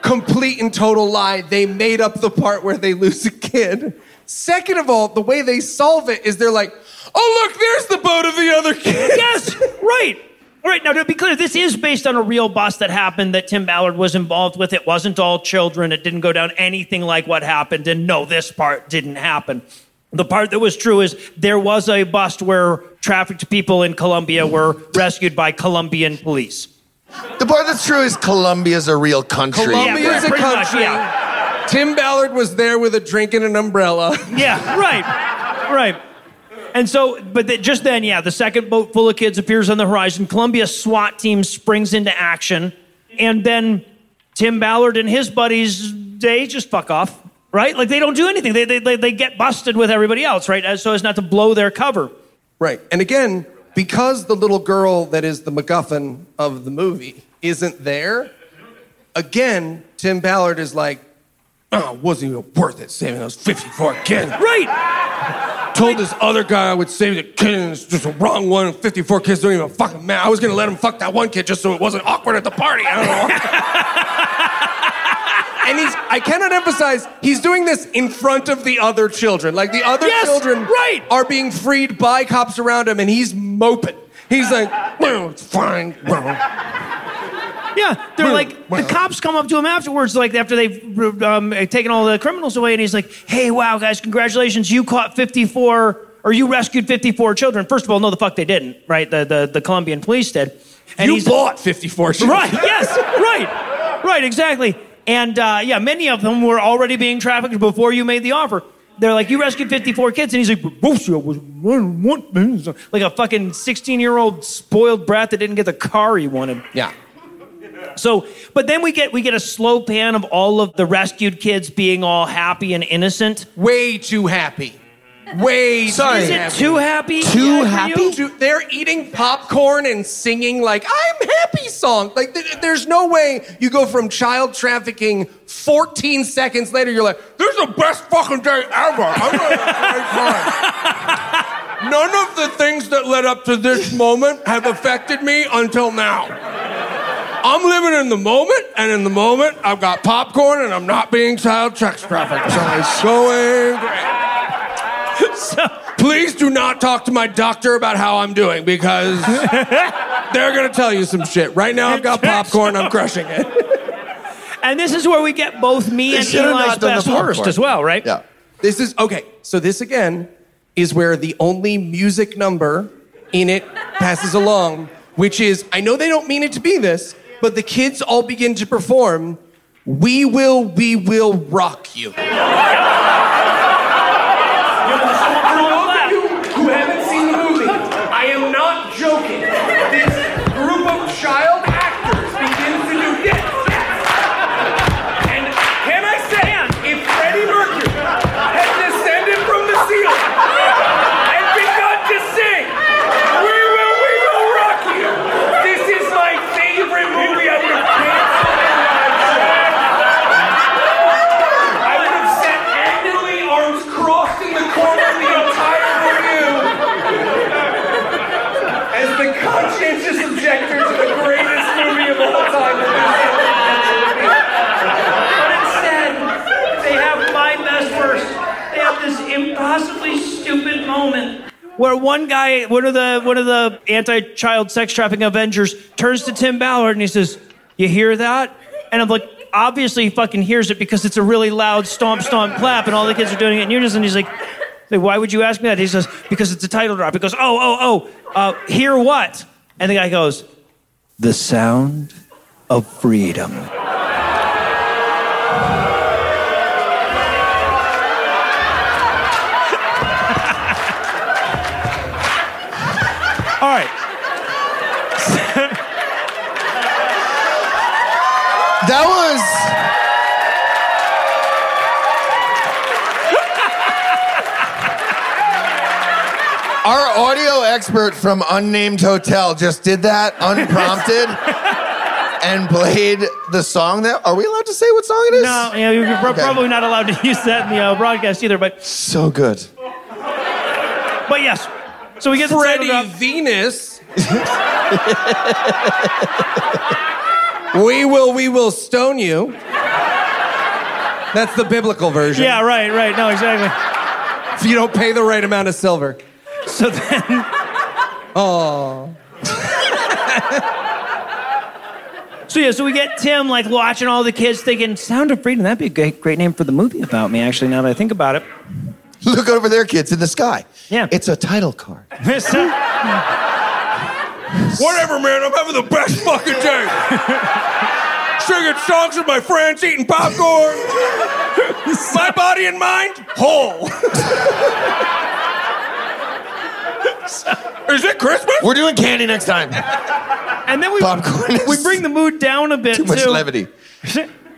complete and total lie. They made up the part where they lose a kid. Second of all, the way they solve it is they're like, oh, look, there's the boat of the other kid. Yes, right. All right, now to be clear, this is based on a real bust that happened that Tim Ballard was involved with. It wasn't all children. It didn't go down anything like what happened. And no, this part didn't happen. The part that was true is there was a bust where trafficked people in Colombia were rescued by Colombian police. The part that's true is Colombia's a real country. Colombia's a country. Much, yeah. Tim Ballard was there with a drink and an umbrella. Yeah, right, right. And so, but just then, the second boat full of kids appears on the horizon. Colombia's SWAT team springs into action. And then Tim Ballard and his buddies, they just fuck off. Right? Like, they don't do anything. They get busted with everybody else, right? So as not to blow their cover. Right. And again, because the little girl that is the MacGuffin of the movie isn't there, again, Tim Ballard is like, oh, it wasn't even worth it saving those 54 kids. Right! Told this other guy I would save the kid, and it's just a wrong one. 54 kids don't even fucking matter. I was going to let him fuck that one kid just so it wasn't awkward at the party. I don't know. And I cannot emphasize, he's doing this in front of the other children. Like, the other children are being freed by cops around him, and he's moping. He's like, well, it's fine. Well. Yeah, they're like, the cops come up to him afterwards, like, after they've taken all the criminals away, and he's like, hey, wow, guys, congratulations, you caught 54, or you rescued 54 children. First of all, no, the fuck they didn't, right? The Colombian police did. And you bought 54 children. Right, yes, right. Right, exactly. And, many of them were already being trafficked before you made the offer. They're like, you rescued 54 kids. And he's like, like a fucking 16-year-old spoiled brat that didn't get the car he wanted. Yeah. So, but then we get a slow pan of all of the rescued kids being all happy and innocent. Way too happy. Sorry. Is it too happy? Too happy? They're eating popcorn and singing like, I'm happy song. Like, there's no way you go from child trafficking 14 seconds later, you're like, this is the best fucking day ever. I'm going to have a great time. None of the things that led up to this moment have affected me until now. I'm living in the moment, and in the moment, I've got popcorn, and I'm not being child trafficked. So it's going great. So, please do not talk to my doctor about how I'm doing, because they're going to tell you some shit. Right now, I've got popcorn. I'm crushing it. And this is where we get both me and Eli's best worst as well, right? Yeah. This again is where the only music number in it passes along, which is, I know they don't mean it to be this, but the kids all begin to perform, We Will Rock You. where one guy, one of the anti-child sex trafficking Avengers, turns to Tim Ballard and he says, "You hear that?" And I'm like, obviously he fucking hears it because it's a really loud stomp, stomp, clap, and all the kids are doing it in unison. He's like, "Why would you ask me that?" He says, "Because it's a title drop." He goes, "Hear what?" And the guy goes, "The Sound of Freedom." All right. Our audio expert from Unnamed Hotel just did that unprompted and played the song that... Are we allowed to say what song it is? No, yeah, you're probably not allowed to use that in the broadcast either, but... So good. But yes, so we get Freddie the Venus. We will stone you. That's the biblical version. Yeah, right. No, exactly. If you don't pay the right amount of silver. So then... Oh. So we get Tim, like, watching all the kids thinking, Sound of Freedom, that'd be a great name for the movie about me, actually, now that I think about it. Look over there, kids, in the sky. Yeah. It's a title card. Whatever, man, I'm having the best fucking day. Singing songs with my friends, eating popcorn. My body and mind, whole. Is it Christmas? We're doing candy next time. And then we bring the mood down a bit. Too much levity.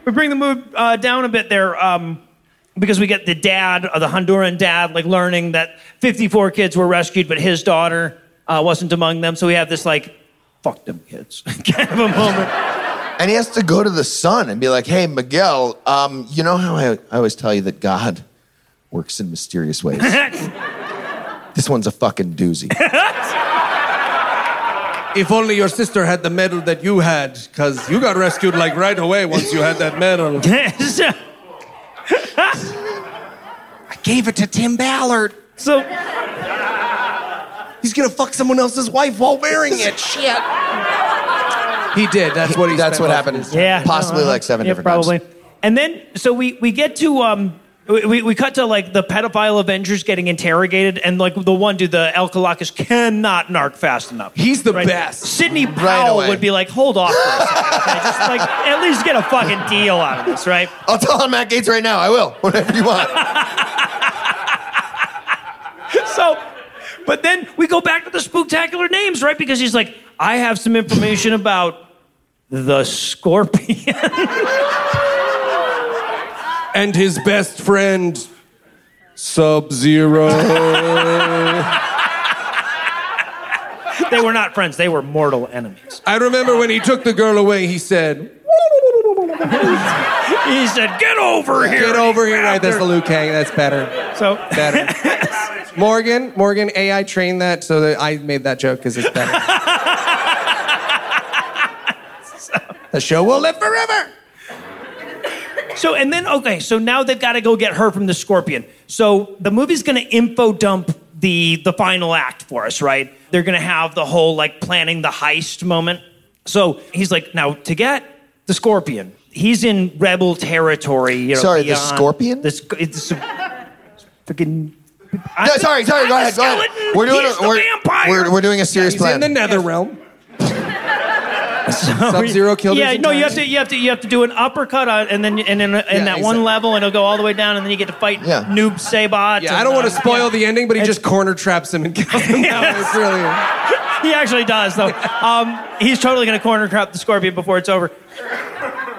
We bring the mood down a bit there because we get the dad, the Honduran dad, like learning that 54 kids were rescued, but his daughter wasn't among them. So we have this like, fuck them kids kind of a moment. And he has to go to the son and be like, hey, Miguel, you know how I always tell you that God works in mysterious ways? This one's a fucking doozy. If only your sister had the medal that you had, because you got rescued like right away once you had that medal. I gave it to Tim Ballard. So he's gonna fuck someone else's wife while wearing it. Shit. He did. That's what happened. Yeah, possibly like seven different probably. Times. And then so we get to. We cut to, like, the pedophile Avengers getting interrogated, and, like, the one dude, the Alkalakis, cannot narc fast enough. He's the best. Sidney Powell would be like, hold off for a second. Okay? Just, like, at least get a fucking deal out of this, right? I'll tell on Matt Gaetz right now. I will. Whatever you want. But then we go back to the spooktacular names, right? Because he's like, I have some information about the Scorpion. And his best friend, Sub-Zero. They were not friends. They were mortal enemies. I remember when he took the girl away, he said... He said, get over here. Get over here. Right, that's the Liu Kang. That's better. So better. Morgan, AI trained that, so that I made that joke because it's better. The show will live forever. So, and then, okay, so now they've got to go get her from the Scorpion. So the movie's going to info dump the final act for us, right? They're going to have the whole, like, planning the heist moment. So he's like, now, to get the Scorpion, he's in rebel territory. You know, sorry, beyond, the Scorpion? It's fucking... No, sorry, go ahead. We're doing a serious plan. He's in the Netherrealm. Sub-Zero killed his entire... you have to do an uppercut and then one level, and it'll go all the way down, and then you get to fight Noob Saibot. Yeah, and, I don't want to spoil the ending, but he just corner traps him and kills him. Yes. Really... He actually does, though. He's totally going to corner trap the Scorpion before it's over.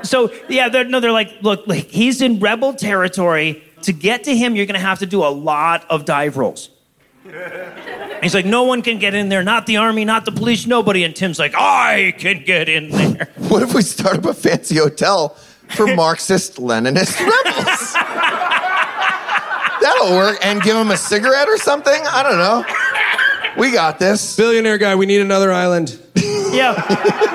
So, yeah, they're like, look, like, he's in rebel territory. To get to him, you're going to have to do a lot of dive rolls. And he's like, no one can get in there, not the army, not the police, nobody. And Tim's like, I can get in there. What if we start up a fancy hotel for Marxist-Leninist rebels? That'll work. And give him a cigarette or something? I don't know. We got this. Billionaire guy, we need another island. Yeah,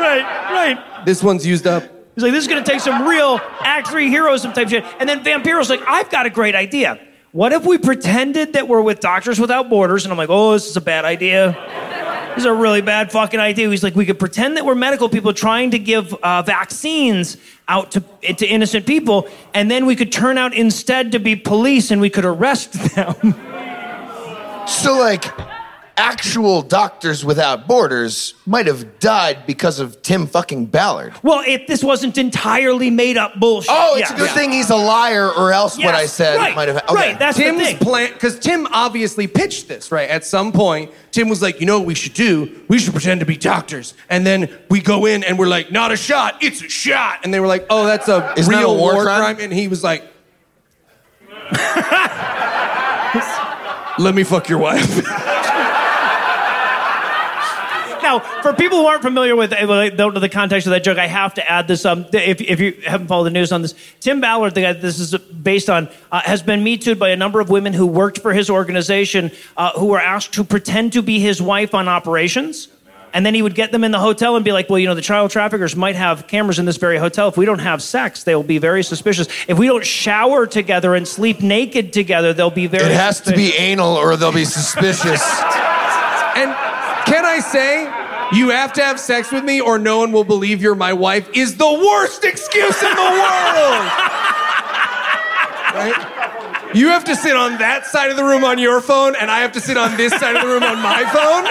right. This one's used up. He's like, this is going to take some real Act 3 heroes, some type of shit. And then Vampiro's like, I've got a great idea. What if we pretended that we're with Doctors Without Borders? And I'm like, oh, this is a bad idea. This is a really bad fucking idea. He's like, we could pretend that we're medical people trying to give vaccines out to innocent people, and then we could turn out instead to be police and we could arrest them. So, like, actual Doctors Without Borders might have died because of Tim fucking Ballard. Well, if this wasn't entirely made-up bullshit. Oh, it's a good thing he's a liar, or else what I said might have... Okay. Right, that's Tim's the thing. Because Tim obviously pitched this, right? At some point, Tim was like, you know what we should do? We should pretend to be doctors. And then we go in and we're like, not a shot, it's a shot. And they were like, oh, that's a real war crime? And he was like... Let me fuck your wife. Now, for people who aren't familiar with the context of that joke, I have to add this. If you haven't followed the news on this, Tim Ballard, the guy this is based on, has been Me Too'd by a number of women who worked for his organization who were asked to pretend to be his wife on operations. And then he would get them in the hotel and be like, well, you know, the child traffickers might have cameras in this very hotel. If we don't have sex, they'll be very suspicious. If we don't shower together and sleep naked together, they'll be very suspicious. It has to be anal or they'll be suspicious. And can I say, you have to have sex with me or no one will believe you're my wife is the worst excuse in the world. Right? You have to sit on that side of the room on your phone and I have to sit on this side of the room on my phone.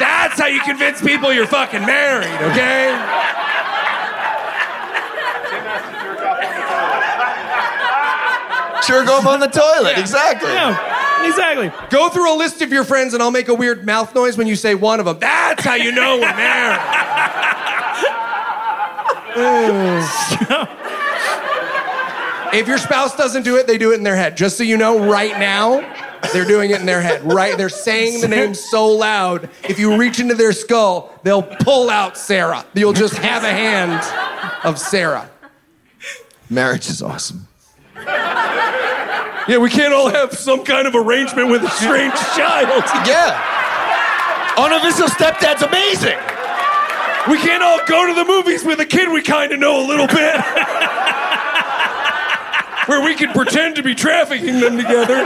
That's how you convince people you're fucking married, okay? Jerk off on the toilet, exactly. Yeah, exactly. Go through a list of your friends and I'll make a weird mouth noise when you say one of them. That's how you know we're married. If your spouse doesn't do it, they do it in their head. Just so you know, right now, they're doing it in their head, right? They're saying the name so loud, if you reach into their skull, they'll pull out Sarah. You'll just have a hand of Sarah. Marriage is awesome. Yeah, we can't all have some kind of arrangement with a strange child. Yeah. Unofficial stepdad's amazing. We can't all go to the movies with a kid we kind of know a little bit. Where we can pretend to be trafficking them together.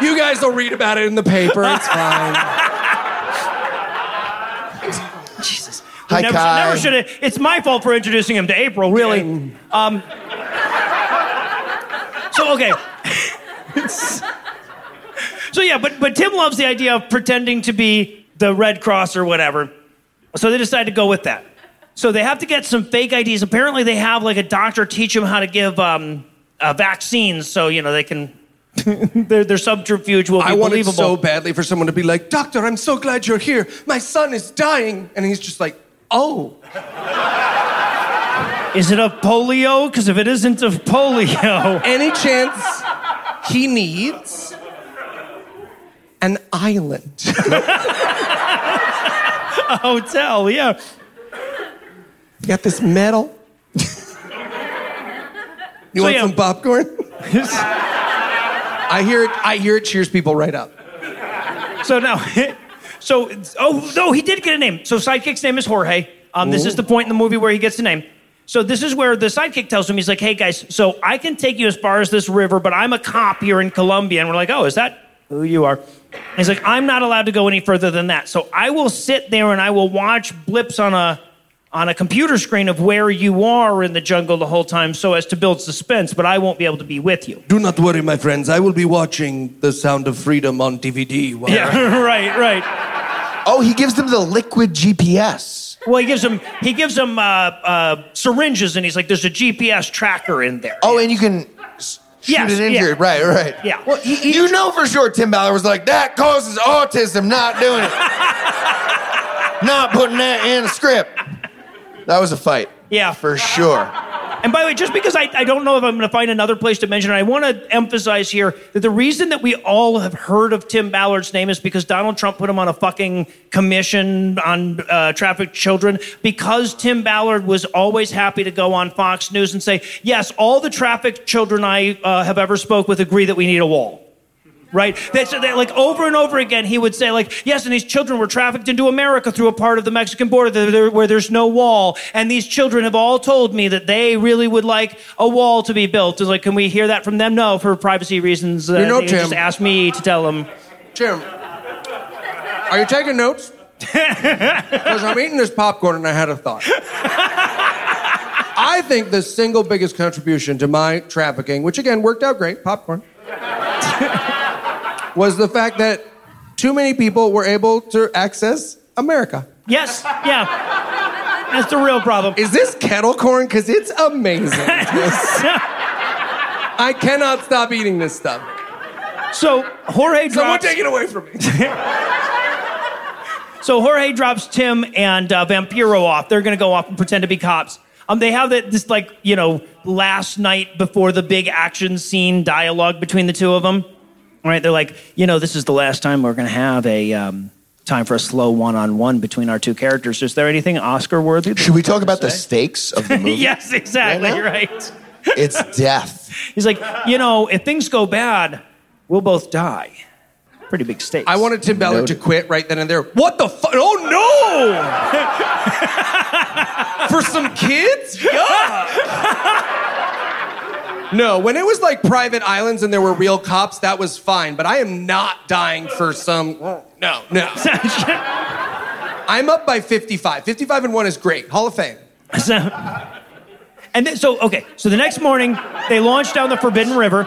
You guys will read about it in the paper. It's fine. Jesus. Hi, Kai. Never should have. It's my fault for introducing him to April, really. Yeah. Okay. But Tim loves the idea of pretending to be the Red Cross or whatever. So they decide to go with that. So they have to get some fake IDs. Apparently they have like a doctor teach them how to give vaccines so, you know, they can, their subterfuge will be believable. I wanted so badly for someone to be like, doctor, I'm so glad you're here. My son is dying. And he's just like, oh. Is it of polio? Because if it isn't of polio. Any chance he needs an island. A hotel, yeah. Got this medal. You want some popcorn? I hear it cheers people right up. So he did get a name. So sidekick's name is Jorge. This is the point in the movie where he gets the name. So this is where the sidekick tells him, he's like, hey guys, so I can take you as far as this river, but I'm a cop here in Colombia. And we're like, oh, is that who you are? And he's like, I'm not allowed to go any further than that. So I will sit there and I will watch blips on a computer screen of where you are in the jungle the whole time so as to build suspense, but I won't be able to be with you. Do not worry, my friends. I will be watching The Sound of Freedom on DVD. Right. Oh, he gives them the liquid GPS. Well, he gives them syringes, and he's like, there's a GPS tracker in there. Oh, and you can shoot it in here. Right. Yeah. Well, you know for sure Tim Ballard was like, that causes autism, not doing it. Not putting that in the script. That was a fight. Yeah. For sure. And by the way, just because I don't know if I'm going to find another place to mention it, I want to emphasize here that the reason that we all have heard of Tim Ballard's name is because Donald Trump put him on a fucking commission on trafficked children, because Tim Ballard was always happy to go on Fox News and say, yes, all the trafficked children I have ever spoke with agree that we need a wall. right? They, like, over and over again, he would say, like, yes, and these children were trafficked into America through a part of the Mexican border where there's no wall. And these children have all told me that they really would like a wall to be built. It's like, can we hear that from them? No, for privacy reasons. You know, Jim. Just ask me to tell them. Jim, are you taking notes? Because I'm eating this popcorn and I had a thought. I think the single biggest contribution to my trafficking, which again worked out great, popcorn, was the fact that too many people were able to access America. Yes, yeah. That's the real problem. Is this kettle corn? Because it's amazing. I cannot stop eating this stuff. So Jorge drops... Someone take it away from me. So Jorge drops Tim and Vampiro off. They're going to go off and pretend to be cops. They have this, like, you know, last night before the big action scene dialogue between the two of them. Right? They're like, you know, this is the last time we're going to have a time for a slow one-on-one between our two characters. Is there anything Oscar-worthy? Should we talk about the stakes of the movie? Yes, exactly, right? It's death. He's like, you know, if things go bad, we'll both die. Pretty big stakes. I wanted Tim Ballard to quit right then and there. What the fuck? Oh, no! For some kids? Yeah. No, when it was like private islands and there were real cops, that was fine. But I am not dying for some... No. I'm up by 55. 55-1 is great. Hall of Fame. So the next morning, they launch down the Forbidden River.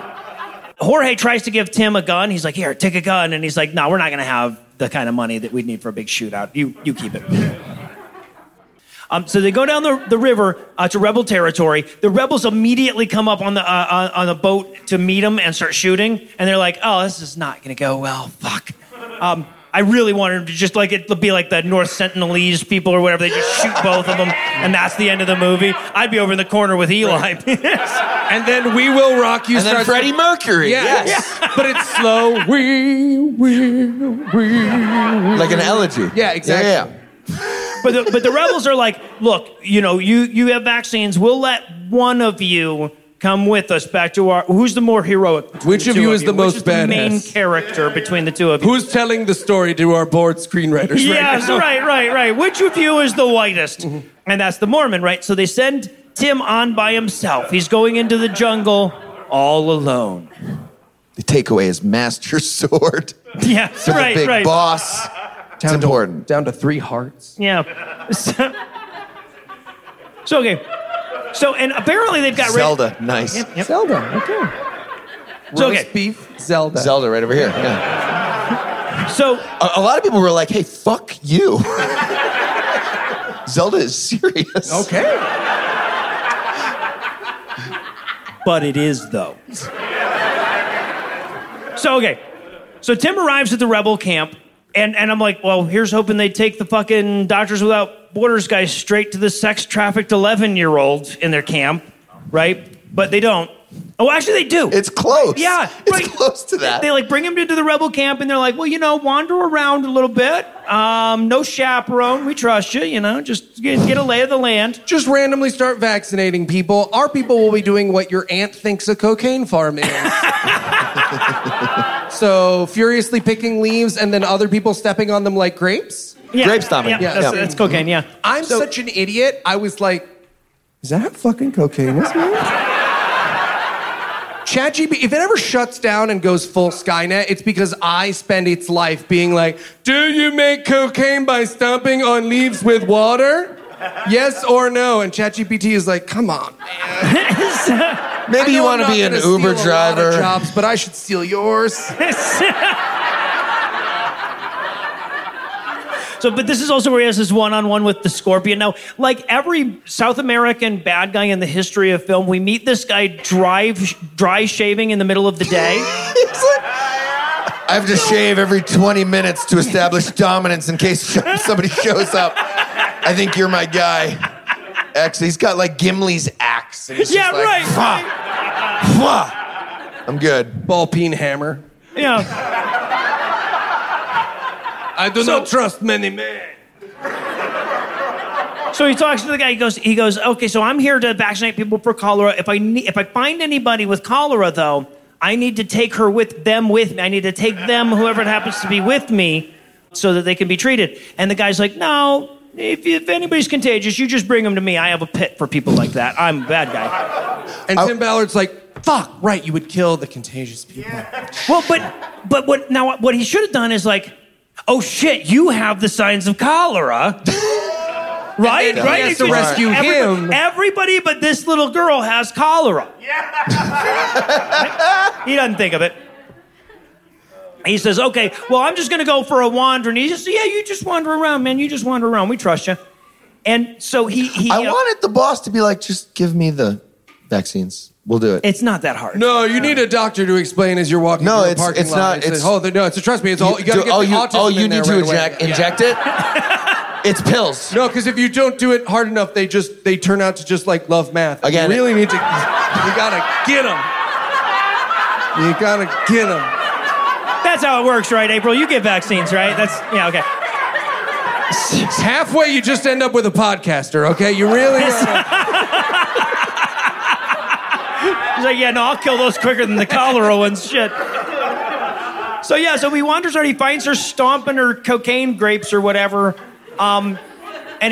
Jorge tries to give Tim a gun. He's like, here, take a gun. And he's like, no, we're not going to have the kind of money that we'd need for a big shootout. You keep it. So they go down the river to rebel territory. The rebels immediately come up on the boat to meet them and start shooting. And they're like, oh, this is not going to go well. Fuck. I really wanted to just, like, it be like the North Sentinelese people or whatever. They just shoot both of them, and that's the end of the movie. I'd be over in the corner with Eli. And then We Will Rock You. And then Freddie Mercury. Yes. Yeah. But it's slow. We. Like an elegy. Yeah, exactly. Yeah. But the rebels are like, look, you know, you have vaccines. We'll let one of you come with us back to our... Who's the more heroic? Which of you is the most badass? The main character between the two of you? Who's telling the story to our board screenwriters? Yes, right. Which of you is the whitest? Mm-hmm. And that's the Mormon, right? So they send Tim on by himself. He's going into the jungle all alone. They take away his master sword. Yeah, right, the big boss. It's important. Down to 3 hearts. Yeah. So, and apparently they've got... Zelda, nice. Yep. Zelda, okay. Roast beef, Zelda. Zelda, right over here, yeah. So... A lot of people were like, hey, fuck you. Zelda is serious. Okay. But it is, though. So Tim arrives at the rebel camp, and I'm like, well, here's hoping they take the fucking Doctors Without Borders guys straight to the sex-trafficked 11-year-old in their camp, right? But they don't. Oh, actually, they do. It's close. Yeah. Right. It's close to that. They bring him into the rebel camp, and they're like, well, you know, wander around a little bit. No chaperone. We trust you, you know. Just get a lay of the land. Just randomly start vaccinating people. Our people will be doing what your aunt thinks a cocaine farm is. So, furiously picking leaves, and then other people stepping on them like grapes. Yeah. Grape stomping. Yeah. That's cocaine, yeah. I'm such an idiot. I was like, is that fucking cocaine? What's going on? ChatGPT, if it ever shuts down and goes full Skynet, it's because I spend its life being like, do you make cocaine by stomping on leaves with water? Yes or no? And ChatGPT is like, come on, man. Maybe you want to be an Uber driver. A lot of jobs, but I should steal yours. But this is also where he has his one-on-one with the Scorpion. Now, like every South American bad guy in the history of film, we meet this guy dry shaving in the middle of the day. I have to shave every 20 minutes to establish dominance in case somebody shows up. I think you're my guy. Actually, he's got like Gimli's axe. And he's just like, Fah. I'm good. Ball peen hammer. Yeah. I do not trust many men. So he talks to the guy. He goes, okay, so I'm here to vaccinate people for cholera. If I find anybody with cholera, though, I need to take her with them with me. I need to take them, whoever it happens to be, with me so that they can be treated. And the guy's like, no, if anybody's contagious, you just bring them to me. I have a pit for people like that. I'm a bad guy. And Tim Ballard's like, fuck, right, you would kill the contagious people. Yeah. Well, but what he should have done is like, oh shit, you have the signs of cholera. Right, right. He has to rescue him. Everybody but this little girl has cholera. Yeah. Right? He doesn't think of it. He says, okay, well, I'm just going to go for a wander. And he just, yeah, you just wander around, man. You just wander around. We trust you. And so he I wanted the boss to be like, just give me the vaccines. We'll do it. It's not that hard. No, you need a doctor to explain as you're walking through the parking lot. No, it's not. Trust me, it's all, you got to get the autism in there right away. Inject it? It's pills. No, because if you don't do it hard enough, they turn out to just like love math. Again, you really need to. You gotta get them. You gotta get them. That's how it works, right, April? You get vaccines, right? That's okay. Halfway, you just end up with a podcaster. Okay, you really. He's like, yeah, no, I'll kill those quicker than the cholera ones. Shit. So he wanders out. He finds her stomping her cocaine grapes or whatever. And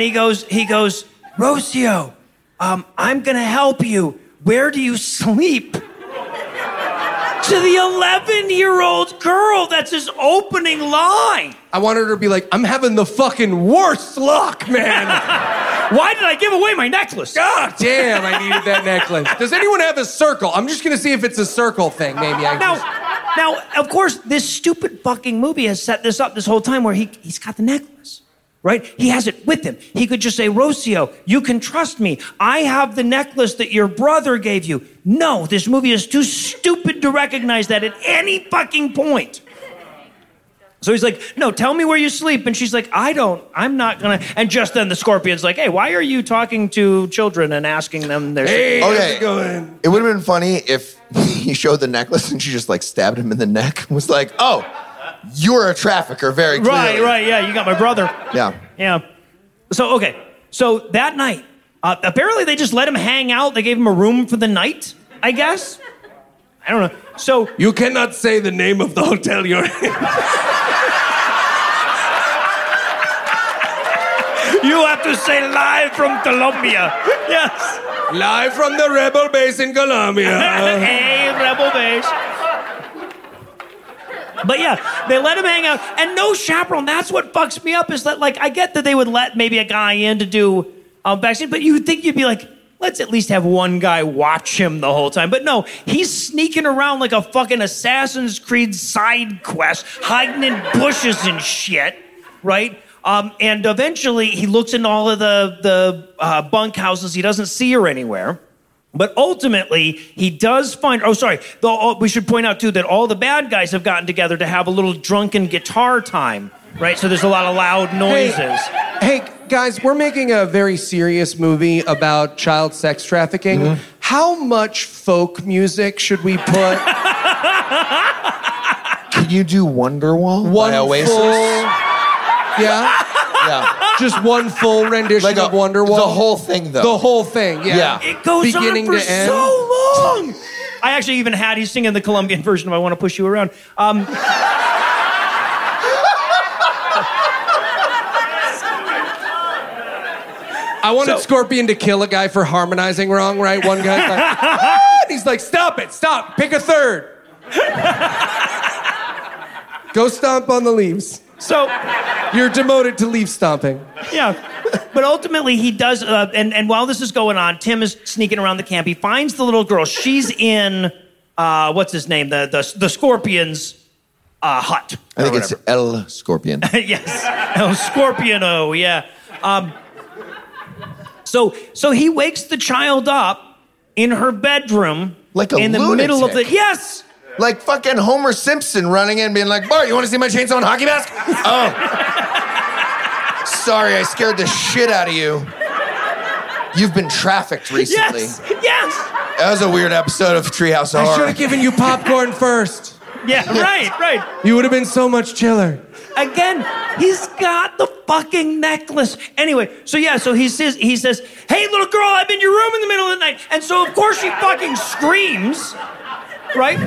he goes, Rocio, I'm going to help you. Where do you sleep? To the 11-year-old girl. That's his opening line. I wanted her to be like, I'm having the fucking worst luck, man. Why did I give away my necklace? God damn, I needed that necklace. Does anyone have a circle? I'm just going to see if it's a circle thing. Maybe I can Now, of course, this stupid fucking movie has set this up this whole time where he's got the necklace. Right? He has it with him. He could just say, Rocio, you can trust me. I have the necklace that your brother gave you. No, this movie is too stupid to recognize that at any fucking point. So he's like, no, tell me where you sleep. And she's like, I'm not going to. And just then the scorpion's like, hey, why are you talking to children and asking them their... Hey, okay. It would have been funny if he showed the necklace and she just like stabbed him in the neck and was like, oh, you're a trafficker, very clearly. Right, yeah, you got my brother. Yeah. So that night, apparently they just let him hang out. They gave him a room for the night, I guess. I don't know. So you cannot say the name of the hotel you're in. You have to say live from Colombia. Yes. Live from the rebel base in Colombia. Hey, rebel base. But yeah, they let him hang out. And no chaperone. That's what fucks me up is that, like, I get that they would let maybe a guy in to do vaccine, but you'd think you'd be like, let's at least have one guy watch him the whole time. But no, he's sneaking around like a fucking Assassin's Creed side quest, hiding in bushes and shit, right? And eventually he looks into all of the bunkhouses. He doesn't see her anywhere. But ultimately, he does find... Oh, sorry. We should point out, too, that all the bad guys have gotten together to have a little drunken guitar time, right? So there's a lot of loud noises. Hey guys, we're making a very serious movie about child sex trafficking. Mm-hmm. How much folk music should we put... Can you do Wonderwall by Oasis? Yeah. Just one full rendition of Wonderwall. The whole thing, though. The whole thing, yeah. It goes beginning on for to end. So long. I actually even had, he's singing the Colombian version of I Want to Push You Around. I wanted Scorpion to kill a guy for harmonizing wrong, right? One guy's like, and he's like, stop, pick a third. Go stomp on the leaves. So... You're demoted to leaf stomping. Yeah. But ultimately he does, and while this is going on, Tim is sneaking around the camp. He finds the little girl. She's in, what's his name? The Scorpion's hut. I think it's El Scorpion. Yes. El Scorpion-o, yeah. So he wakes the child up in her bedroom. Like a in the lunatic. Middle of the... Yes! Like fucking Homer Simpson running in being like, Bart, you want to see my chainsaw and hockey mask? Oh. Sorry, I scared the shit out of you. You've been trafficked recently. Yes. That was a weird episode of Treehouse Horror. I should have given you popcorn first. Yeah, right. You would have been so much chiller. Again, he's got the fucking necklace. Anyway, so he says, hey, little girl, I'm in your room in the middle of the night. And so, of course, she fucking screams... Right?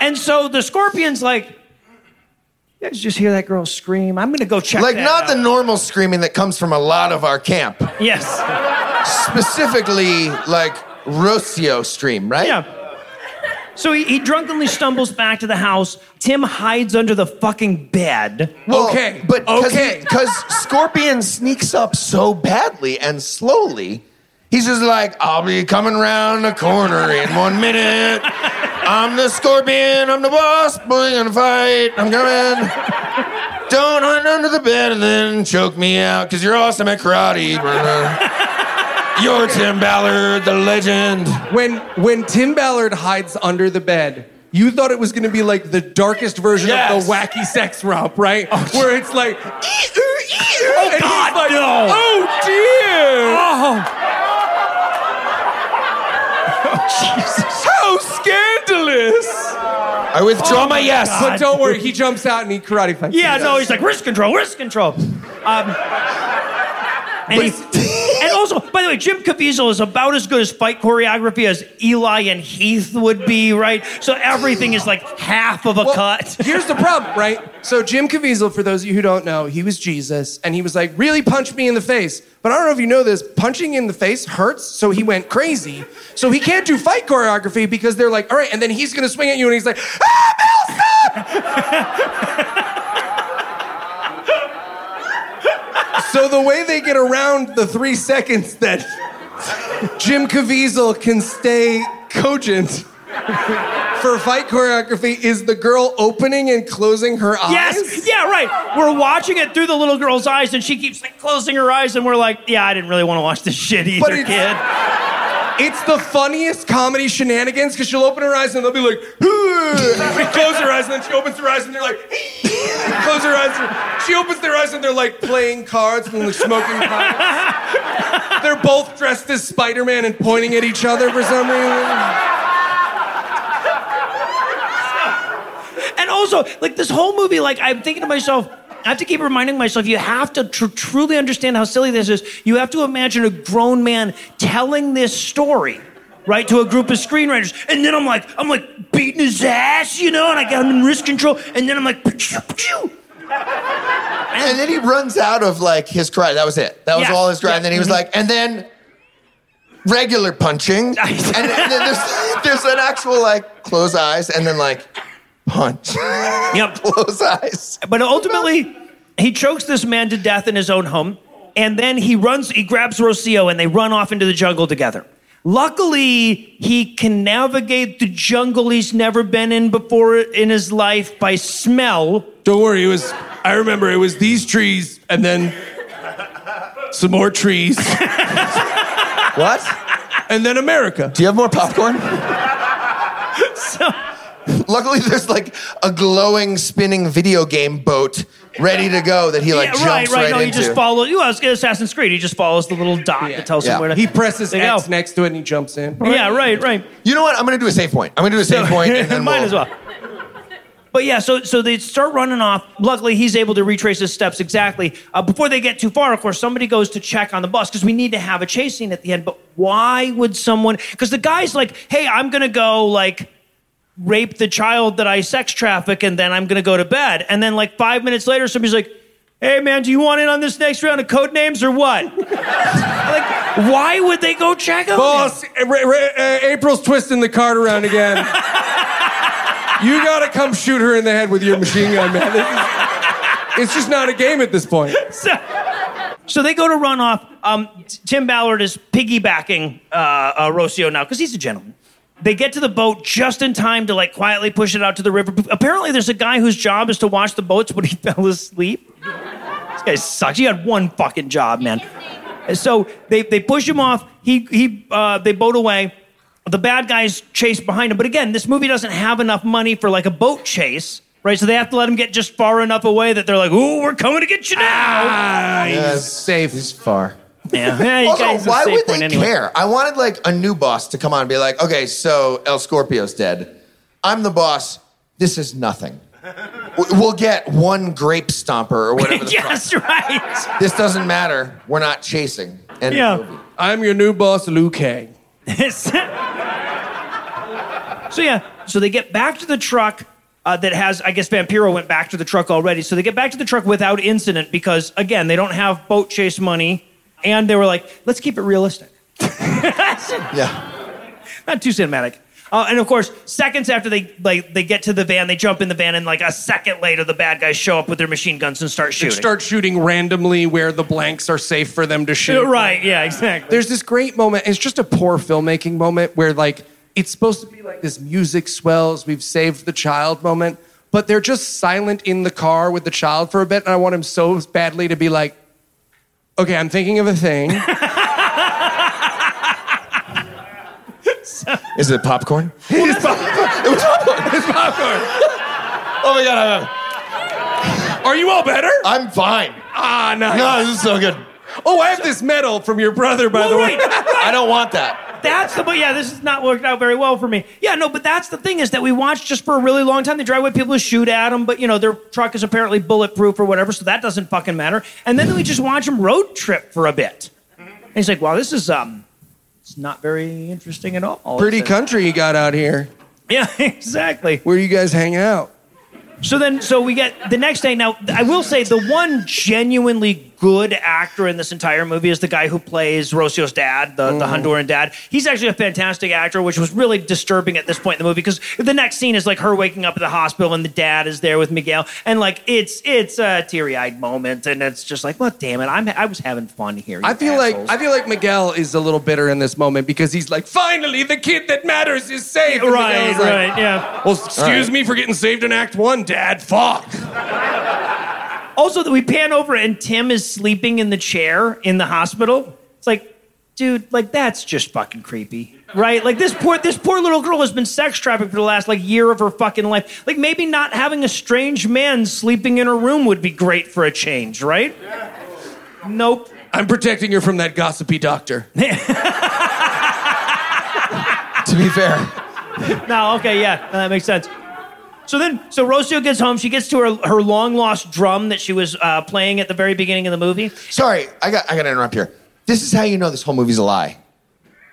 And so the scorpion's like, you guys just hear that girl scream? I'm going to go check that out. Like, not the normal screaming that comes from a lot of our camp. Yes. Specifically, like, Rocio stream, right? Yeah. So he drunkenly stumbles back to the house. Tim hides under the fucking bed. Well, okay, but because Scorpion sneaks up so badly and slowly, he's just like, I'll be coming around the corner in 1 minute. I'm the Scorpion, I'm the boss, boy, gonna fight, I'm coming. Don't hunt under the bed and then choke me out, because you're awesome at karate. You're Tim Ballard, the legend. When Tim Ballard hides under the bed, you thought it was going to be like the darkest version of the wacky sex romp, right? Oh, where it's like, oh, and God, he's like, no. Oh, dear. Oh, Jesus. How scandalous. I withdraw my yes. God. But don't worry, he jumps out and he karate fights. Yeah, no, he's like, wrist control. And also, by the way, Jim Caviezel is about as good as fight choreography as Eli and Heath would be, right? So everything is like half of a cut. Here's the problem, right? So Jim Caviezel, for those of you who don't know, he was Jesus, and he was like, really punch me in the face. But I don't know if you know this, punching in the face hurts, so he went crazy. So he can't do fight choreography because they're like, all right, and then he's going to swing at you, and he's like, ah, Bill, stop! So the way they get around the 3 seconds that Jim Caviezel can stay cogent for fight choreography is the girl opening and closing her eyes. Yes, yeah, right. We're watching it through the little girl's eyes, and she keeps like closing her eyes, and we're like, yeah, I didn't really want to watch this shit either, but kid. It's the funniest comedy shenanigans, because she'll open her eyes, and they'll be like, and she closes her eyes, and then she opens her eyes, and they're like, close her eyes. She opens their eyes, and they're like playing cards and like smoking pipes. They're both dressed as Spider-Man and pointing at each other for some reason. And also, like, this whole movie, like, I'm thinking to myself, I have to keep reminding myself, you have to truly understand how silly this is. You have to imagine a grown man telling this story, right, to a group of screenwriters. And then I'm like beating his ass, you know, and I got him in wrist control. And then I'm like, pachoo, pachoo. And then he runs out of, like, his cry. That was it. That was all his cry. Yeah. And then he was like, and then regular punching. and then there's an actual, like, close eyes and then, like, punch. Yep. Close eyes. But ultimately, he chokes this man to death in his own home, and then he grabs Rocio, and they run off into the jungle together. Luckily, he can navigate the jungle he's never been in before in his life by smell. Don't worry, I remember it was these trees, and then some more trees. What? And then America. Do you have more popcorn? Luckily, there's, like, a glowing, spinning video game boat ready to go that he, like, jumps right into. No, he just follows... You know, Assassin's Creed, he just follows the little dot that tells him where to... He presses X next to it and he jumps in. Right? Yeah, right. You know what? I'm going to do a save point. And then mine as well. But, yeah, so they start running off. Luckily, he's able to retrace his steps exactly. Before they get too far, of course, somebody goes to check on the bus because we need to have a chase scene at the end. But why would someone... Because the guy's like, hey, I'm going to go, like... rape the child that I sex traffic, and then I'm going to go to bed. And then, like, 5 minutes later, somebody's like, hey, man, do you want in on this next round of code names or what? Like, why would they go check him? Boss, April's twisting the card around again. You got to come shoot her in the head with your machine gun, man. It's just not a game at this point. So they go to run off. Tim Ballard is piggybacking Rocio now because he's a gentleman. They get to the boat just in time to, like, quietly push it out to the river. Apparently, there's a guy whose job is to watch the boats when he fell asleep. This guy sucks. He had one fucking job, man. So they push him off. They boat away. The bad guys chase behind him. But again, this movie doesn't have enough money for, like, a boat chase, right? So they have to let him get just far enough away that they're like, ooh, we're coming to get you now. He's safe. He's far. Yeah. Also, why would they care? I wanted, like, a new boss to come on and be like, okay, so El Scorpio's dead. I'm the boss. This is nothing. We'll get one grape stomper or whatever the fuck. Right. This doesn't matter. We're not chasing. End of movie. I'm your new boss, Liu Kang. So yeah, so they get back to the truck that has, I guess Vampiro went back to the truck already. So they get back to the truck without incident because, again, they don't have boat chase money. And they were like, let's keep it realistic. Yeah. Not too cinematic. And of course, seconds after they get to the van, they jump in the van, and like a second later, the bad guys show up with their machine guns and start shooting. They start shooting randomly where the blanks are safe for them to shoot. Right, yeah, exactly. There's this great moment. It's just a poor filmmaking moment where like it's supposed to be like this music swells, we've saved the child moment, but they're just silent in the car with the child for a bit, and I want him so badly to be like, okay, I'm thinking of a thing. Is it popcorn? It is popcorn. It was popcorn. It's popcorn. Oh, my God. Are you all better? I'm fine. Ah, nice. No, this is so good. Oh, I have this medal from your brother, by the way. Right. I don't want that. That's the... But yeah, this has not worked out very well for me. Yeah, no, but that's the thing is that we watched just for a really long time. They drive away, people shoot at them, but, you know, their truck is apparently bulletproof or whatever, so that doesn't fucking matter. And then we just watch them road trip for a bit. And he's like, wow, this is... It's not very interesting at all. Pretty country you got out here. Yeah, exactly. Where do you guys hang out? So we get the next day. Now, I will say the one genuinely good actor in this entire movie is the guy who plays Rosio's dad, the Honduran dad. He's actually a fantastic actor, which was really disturbing at this point in the movie because the next scene is like her waking up at the hospital and the dad is there with Miguel. And like, it's a teary-eyed moment. And it's just like, well, damn it, I was having fun here. I feel like Miguel is a little bitter in this moment because he's like, finally, the kid that matters is saved. And Right, yeah. Well, excuse me for getting saved in Act 1, Dad, fuck. Also, that we pan over and Tim is sleeping in the chair in the hospital. It's like, dude, like that's just fucking creepy, right? Like this poor little girl has been sex trafficked for the last like year of her fucking life. Like maybe not having a strange man sleeping in her room would be great for a change, right? Yeah. Nope. I'm protecting her from that gossipy doctor. To be fair. No, okay, yeah, that makes sense. So Rosio gets home. She gets to her long-lost drum that she was playing at the very beginning of the movie. Sorry, I got to interrupt here. This is how you know this whole movie's a lie.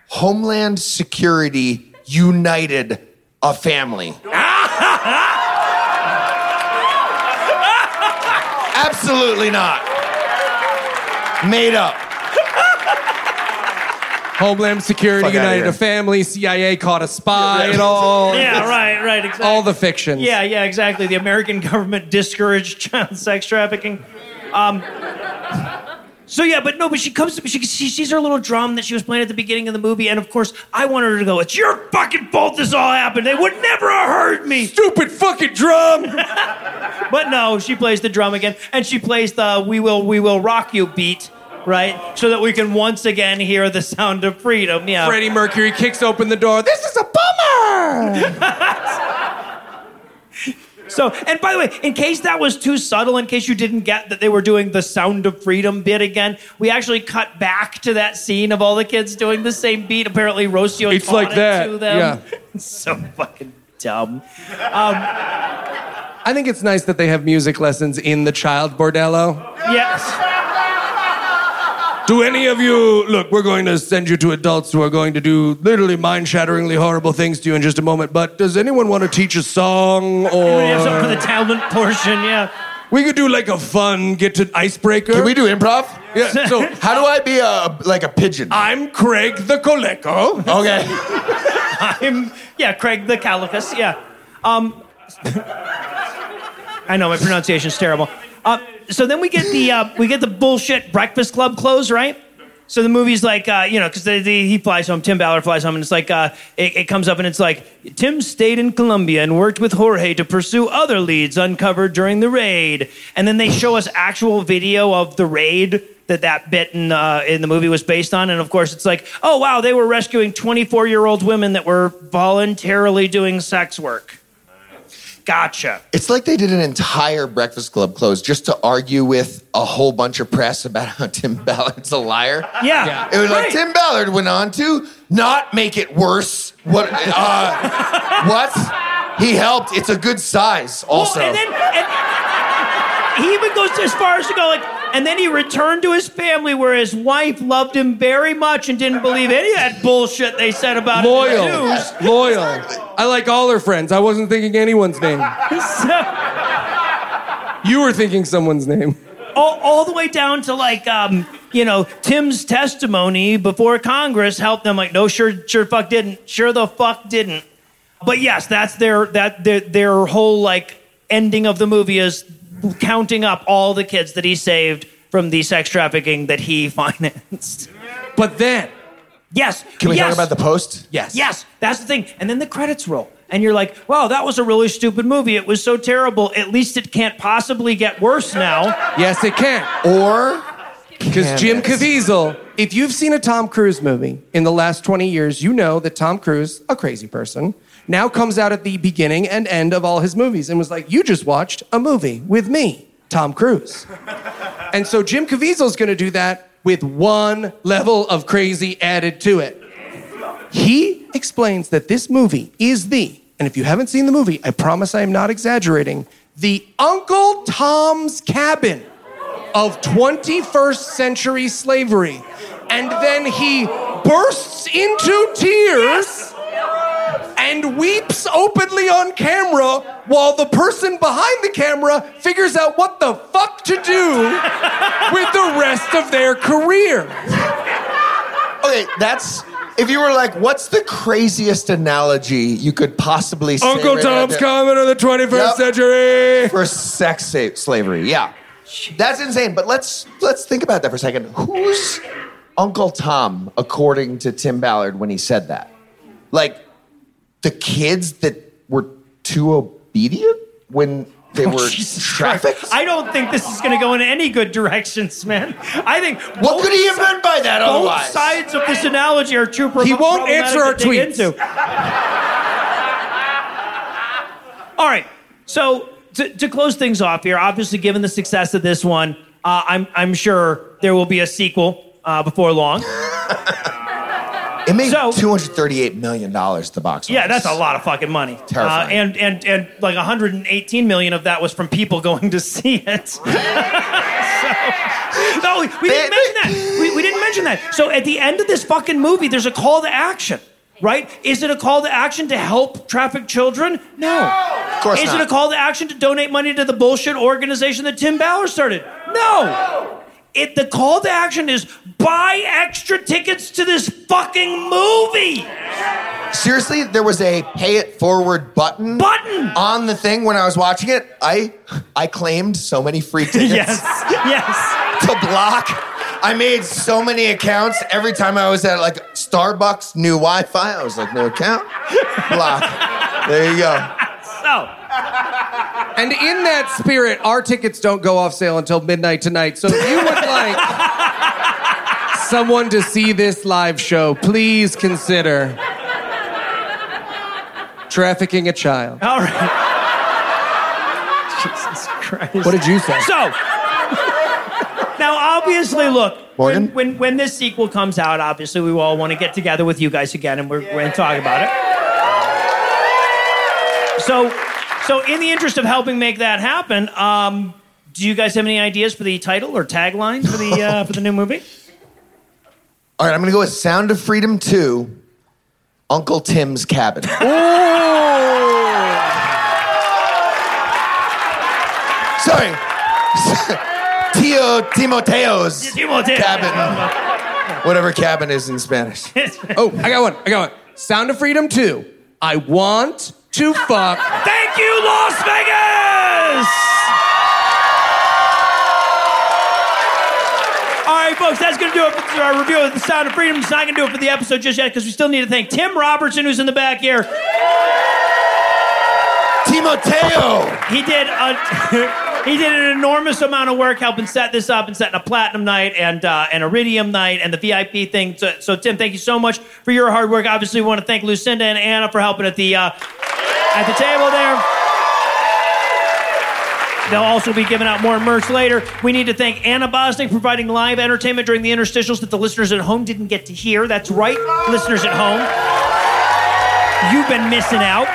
Homeland Security united a family. Absolutely not. Made up. Homeland Security united a family. CIA caught a spy and all. Yeah, right, exactly. All the fictions. Yeah, exactly. The American government discouraged child sex trafficking. But she comes to me. She sees her little drum that she was playing at the beginning of the movie, and of course, I wanted her to go, it's your fucking fault this all happened. They would never have heard me. Stupid fucking drum. But no, she plays the drum again, and she plays the We Will Rock You beat. Right? So that we can once again hear the sound of freedom. Yeah. Freddie Mercury kicks open the door. This is a bummer! So, and by the way, in case that was too subtle, in case you didn't get that they were doing the sound of freedom bit again, we actually cut back to that scene of all the kids doing the same beat. Apparently, Rocio taught it to them. Yeah. It's so fucking dumb. I think it's nice that they have music lessons in the child bordello. Yes. Do any of you... Look, we're going to send you to adults who are going to do literally mind-shatteringly horrible things to you in just a moment, but does anyone want to teach a song or... We have something for the talent portion, yeah. We could do like a fun icebreaker. Can we do improv? Yeah. So how do I be like a pigeon? I'm Craig the Coleco. Okay. Craig the Calicus, yeah. I know, my pronunciation's terrible. So then we get the bullshit Breakfast Club clothes, right? So the movie's like, because he flies home, Tim Ballard flies home, and it's like, it comes up and it's like, Tim stayed in Colombia and worked with Jorge to pursue other leads uncovered during the raid. And then they show us actual video of the raid that bit in the movie was based on. And of course it's like, oh, wow, they were rescuing 24-year-old women that were voluntarily doing sex work. Gotcha. It's like they did an entire Breakfast Club close just to argue with a whole bunch of press about how Tim Ballard's a liar. Yeah. It was right. Like Tim Ballard went on to not make it worse. What? What? He helped. It's a good size also. Well, and then he even goes as far as to go like, And then he returned to his family where his wife loved him very much and didn't believe any of that bullshit they said about him in the news. Loyal. I like all her friends. I wasn't thinking anyone's name. You were thinking someone's name. All the way down to like, Tim's testimony before Congress helped them. Like, no, sure fuck didn't. Sure the fuck didn't. But yes, that's their whole like ending of the movie is counting up all the kids that he saved from the sex trafficking that he financed. But then, can we talk about the post? Yes, that's the thing. And then the credits roll. And you're like, wow, that was a really stupid movie. It was so terrible. At least it can't possibly get worse now. Yes, it can. Or, because Jim Caviezel, if you've seen a Tom Cruise movie in the last 20 years, you know that Tom Cruise, a crazy person, now comes out at the beginning and end of all his movies and was like, you just watched a movie with me, Tom Cruise. And so Jim Caviezel's going to do that with one level of crazy added to it. He explains that this movie is and if you haven't seen the movie, I promise I am not exaggerating, the Uncle Tom's Cabin of 21st century slavery. And then he bursts into tears and weeps openly on camera while the person behind the camera figures out what the fuck to do with the rest of their career. Okay, that's... If you were like, what's the craziest analogy you could possibly say? Uncle Tom's Cabin of the 21st century. For sex slavery, yeah. Jeez. That's insane, but let's think about that for a second. Who's Uncle Tom, according to Tim Ballard, when he said that? Like, the kids that were too obedient when... They were trafficked? I don't think this is going to go in any good directions, man. I think... What could he have meant by that otherwise? Both sides of this analogy are too problematic. He won't answer our tweets. All right. So, to close things off here, obviously, given the success of this one, I'm sure there will be a sequel before long. It made $238 million at the box office. Yeah, that's a lot of fucking money. Terrifying. And like $118 million of that was from people going to see it. We didn't mention that. So at the end of this fucking movie, there's a call to action, right? Is it a call to action to help traffic children? No. Of course not. Is it a call to action to donate money to the bullshit organization that Tim Ballard started? No. The call to action is buy extra tickets to this fucking movie. Seriously, there was a pay it forward button on the thing when I was watching it. I claimed so many free tickets. yes. To block. I made so many accounts. Every time I was at like Starbucks new Wi-Fi, I was like, no account, block. There you go. So. And in that spirit, our tickets don't go off sale until midnight tonight. So if you would like someone to see this live show, please consider trafficking a child. All right. Jesus Christ. What did you say? So, now obviously, look, when this sequel comes out, obviously we all want to get together with you guys again and we're going to talk about it. So in the interest of helping make that happen, do you guys have any ideas for the title or tagline for the new movie? All right, I'm going to go with Sound of Freedom 2, Uncle Tim's Cabin. Ooh. Sorry. Timoteo's cabin. Whatever cabin is in Spanish. Oh, I got one. Sound of Freedom 2, I want... to fuck. Thank you, Las Vegas! All right, folks, that's going to do it for our review of The Sound of Freedom. It's not going to do it for the episode just yet because we still need to thank Tim Robertson, who's in the back here. Timoteo! He did an enormous amount of work helping set this up and setting a platinum night and iridium night and the VIP thing. So, Tim, thank you so much for your hard work. Obviously, we want to thank Lucinda and Anna for helping at the table there. They'll also be giving out more merch later. We need to thank Anna Bosnick for providing live entertainment during the interstitials that the listeners at home didn't get to hear. That's right, listeners at home. You've been missing out.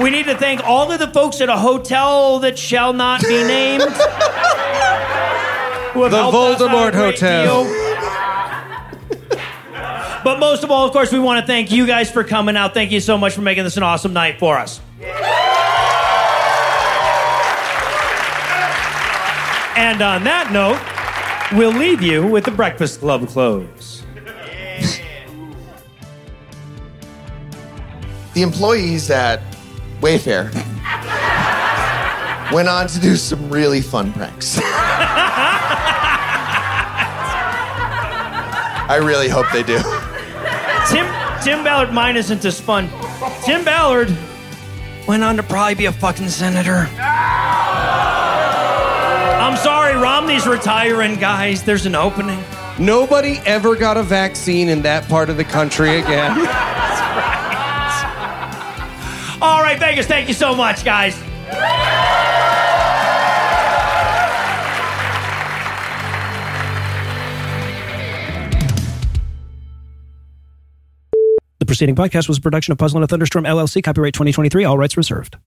We need to thank all of the folks at a hotel that shall not be named. who have helped us out a great deal. The Voldemort Hotel. But most of all, of course, we want to thank you guys for coming out. Thank you so much for making this an awesome night for us. And on that note, we'll leave you with the Breakfast Club close. The employees at Wayfair went on to do some really fun pranks. I really hope they do. Tim Ballard, mine isn't as fun. Tim Ballard went on to probably be a fucking senator. I'm sorry, Romney's retiring, guys. There's an opening. Nobody ever got a vaccine in that part of the country again. All right, Vegas, thank you so much, guys. The preceding podcast was a production of Puzzle and a Thunderstorm, LLC. Copyright 2023. All rights reserved.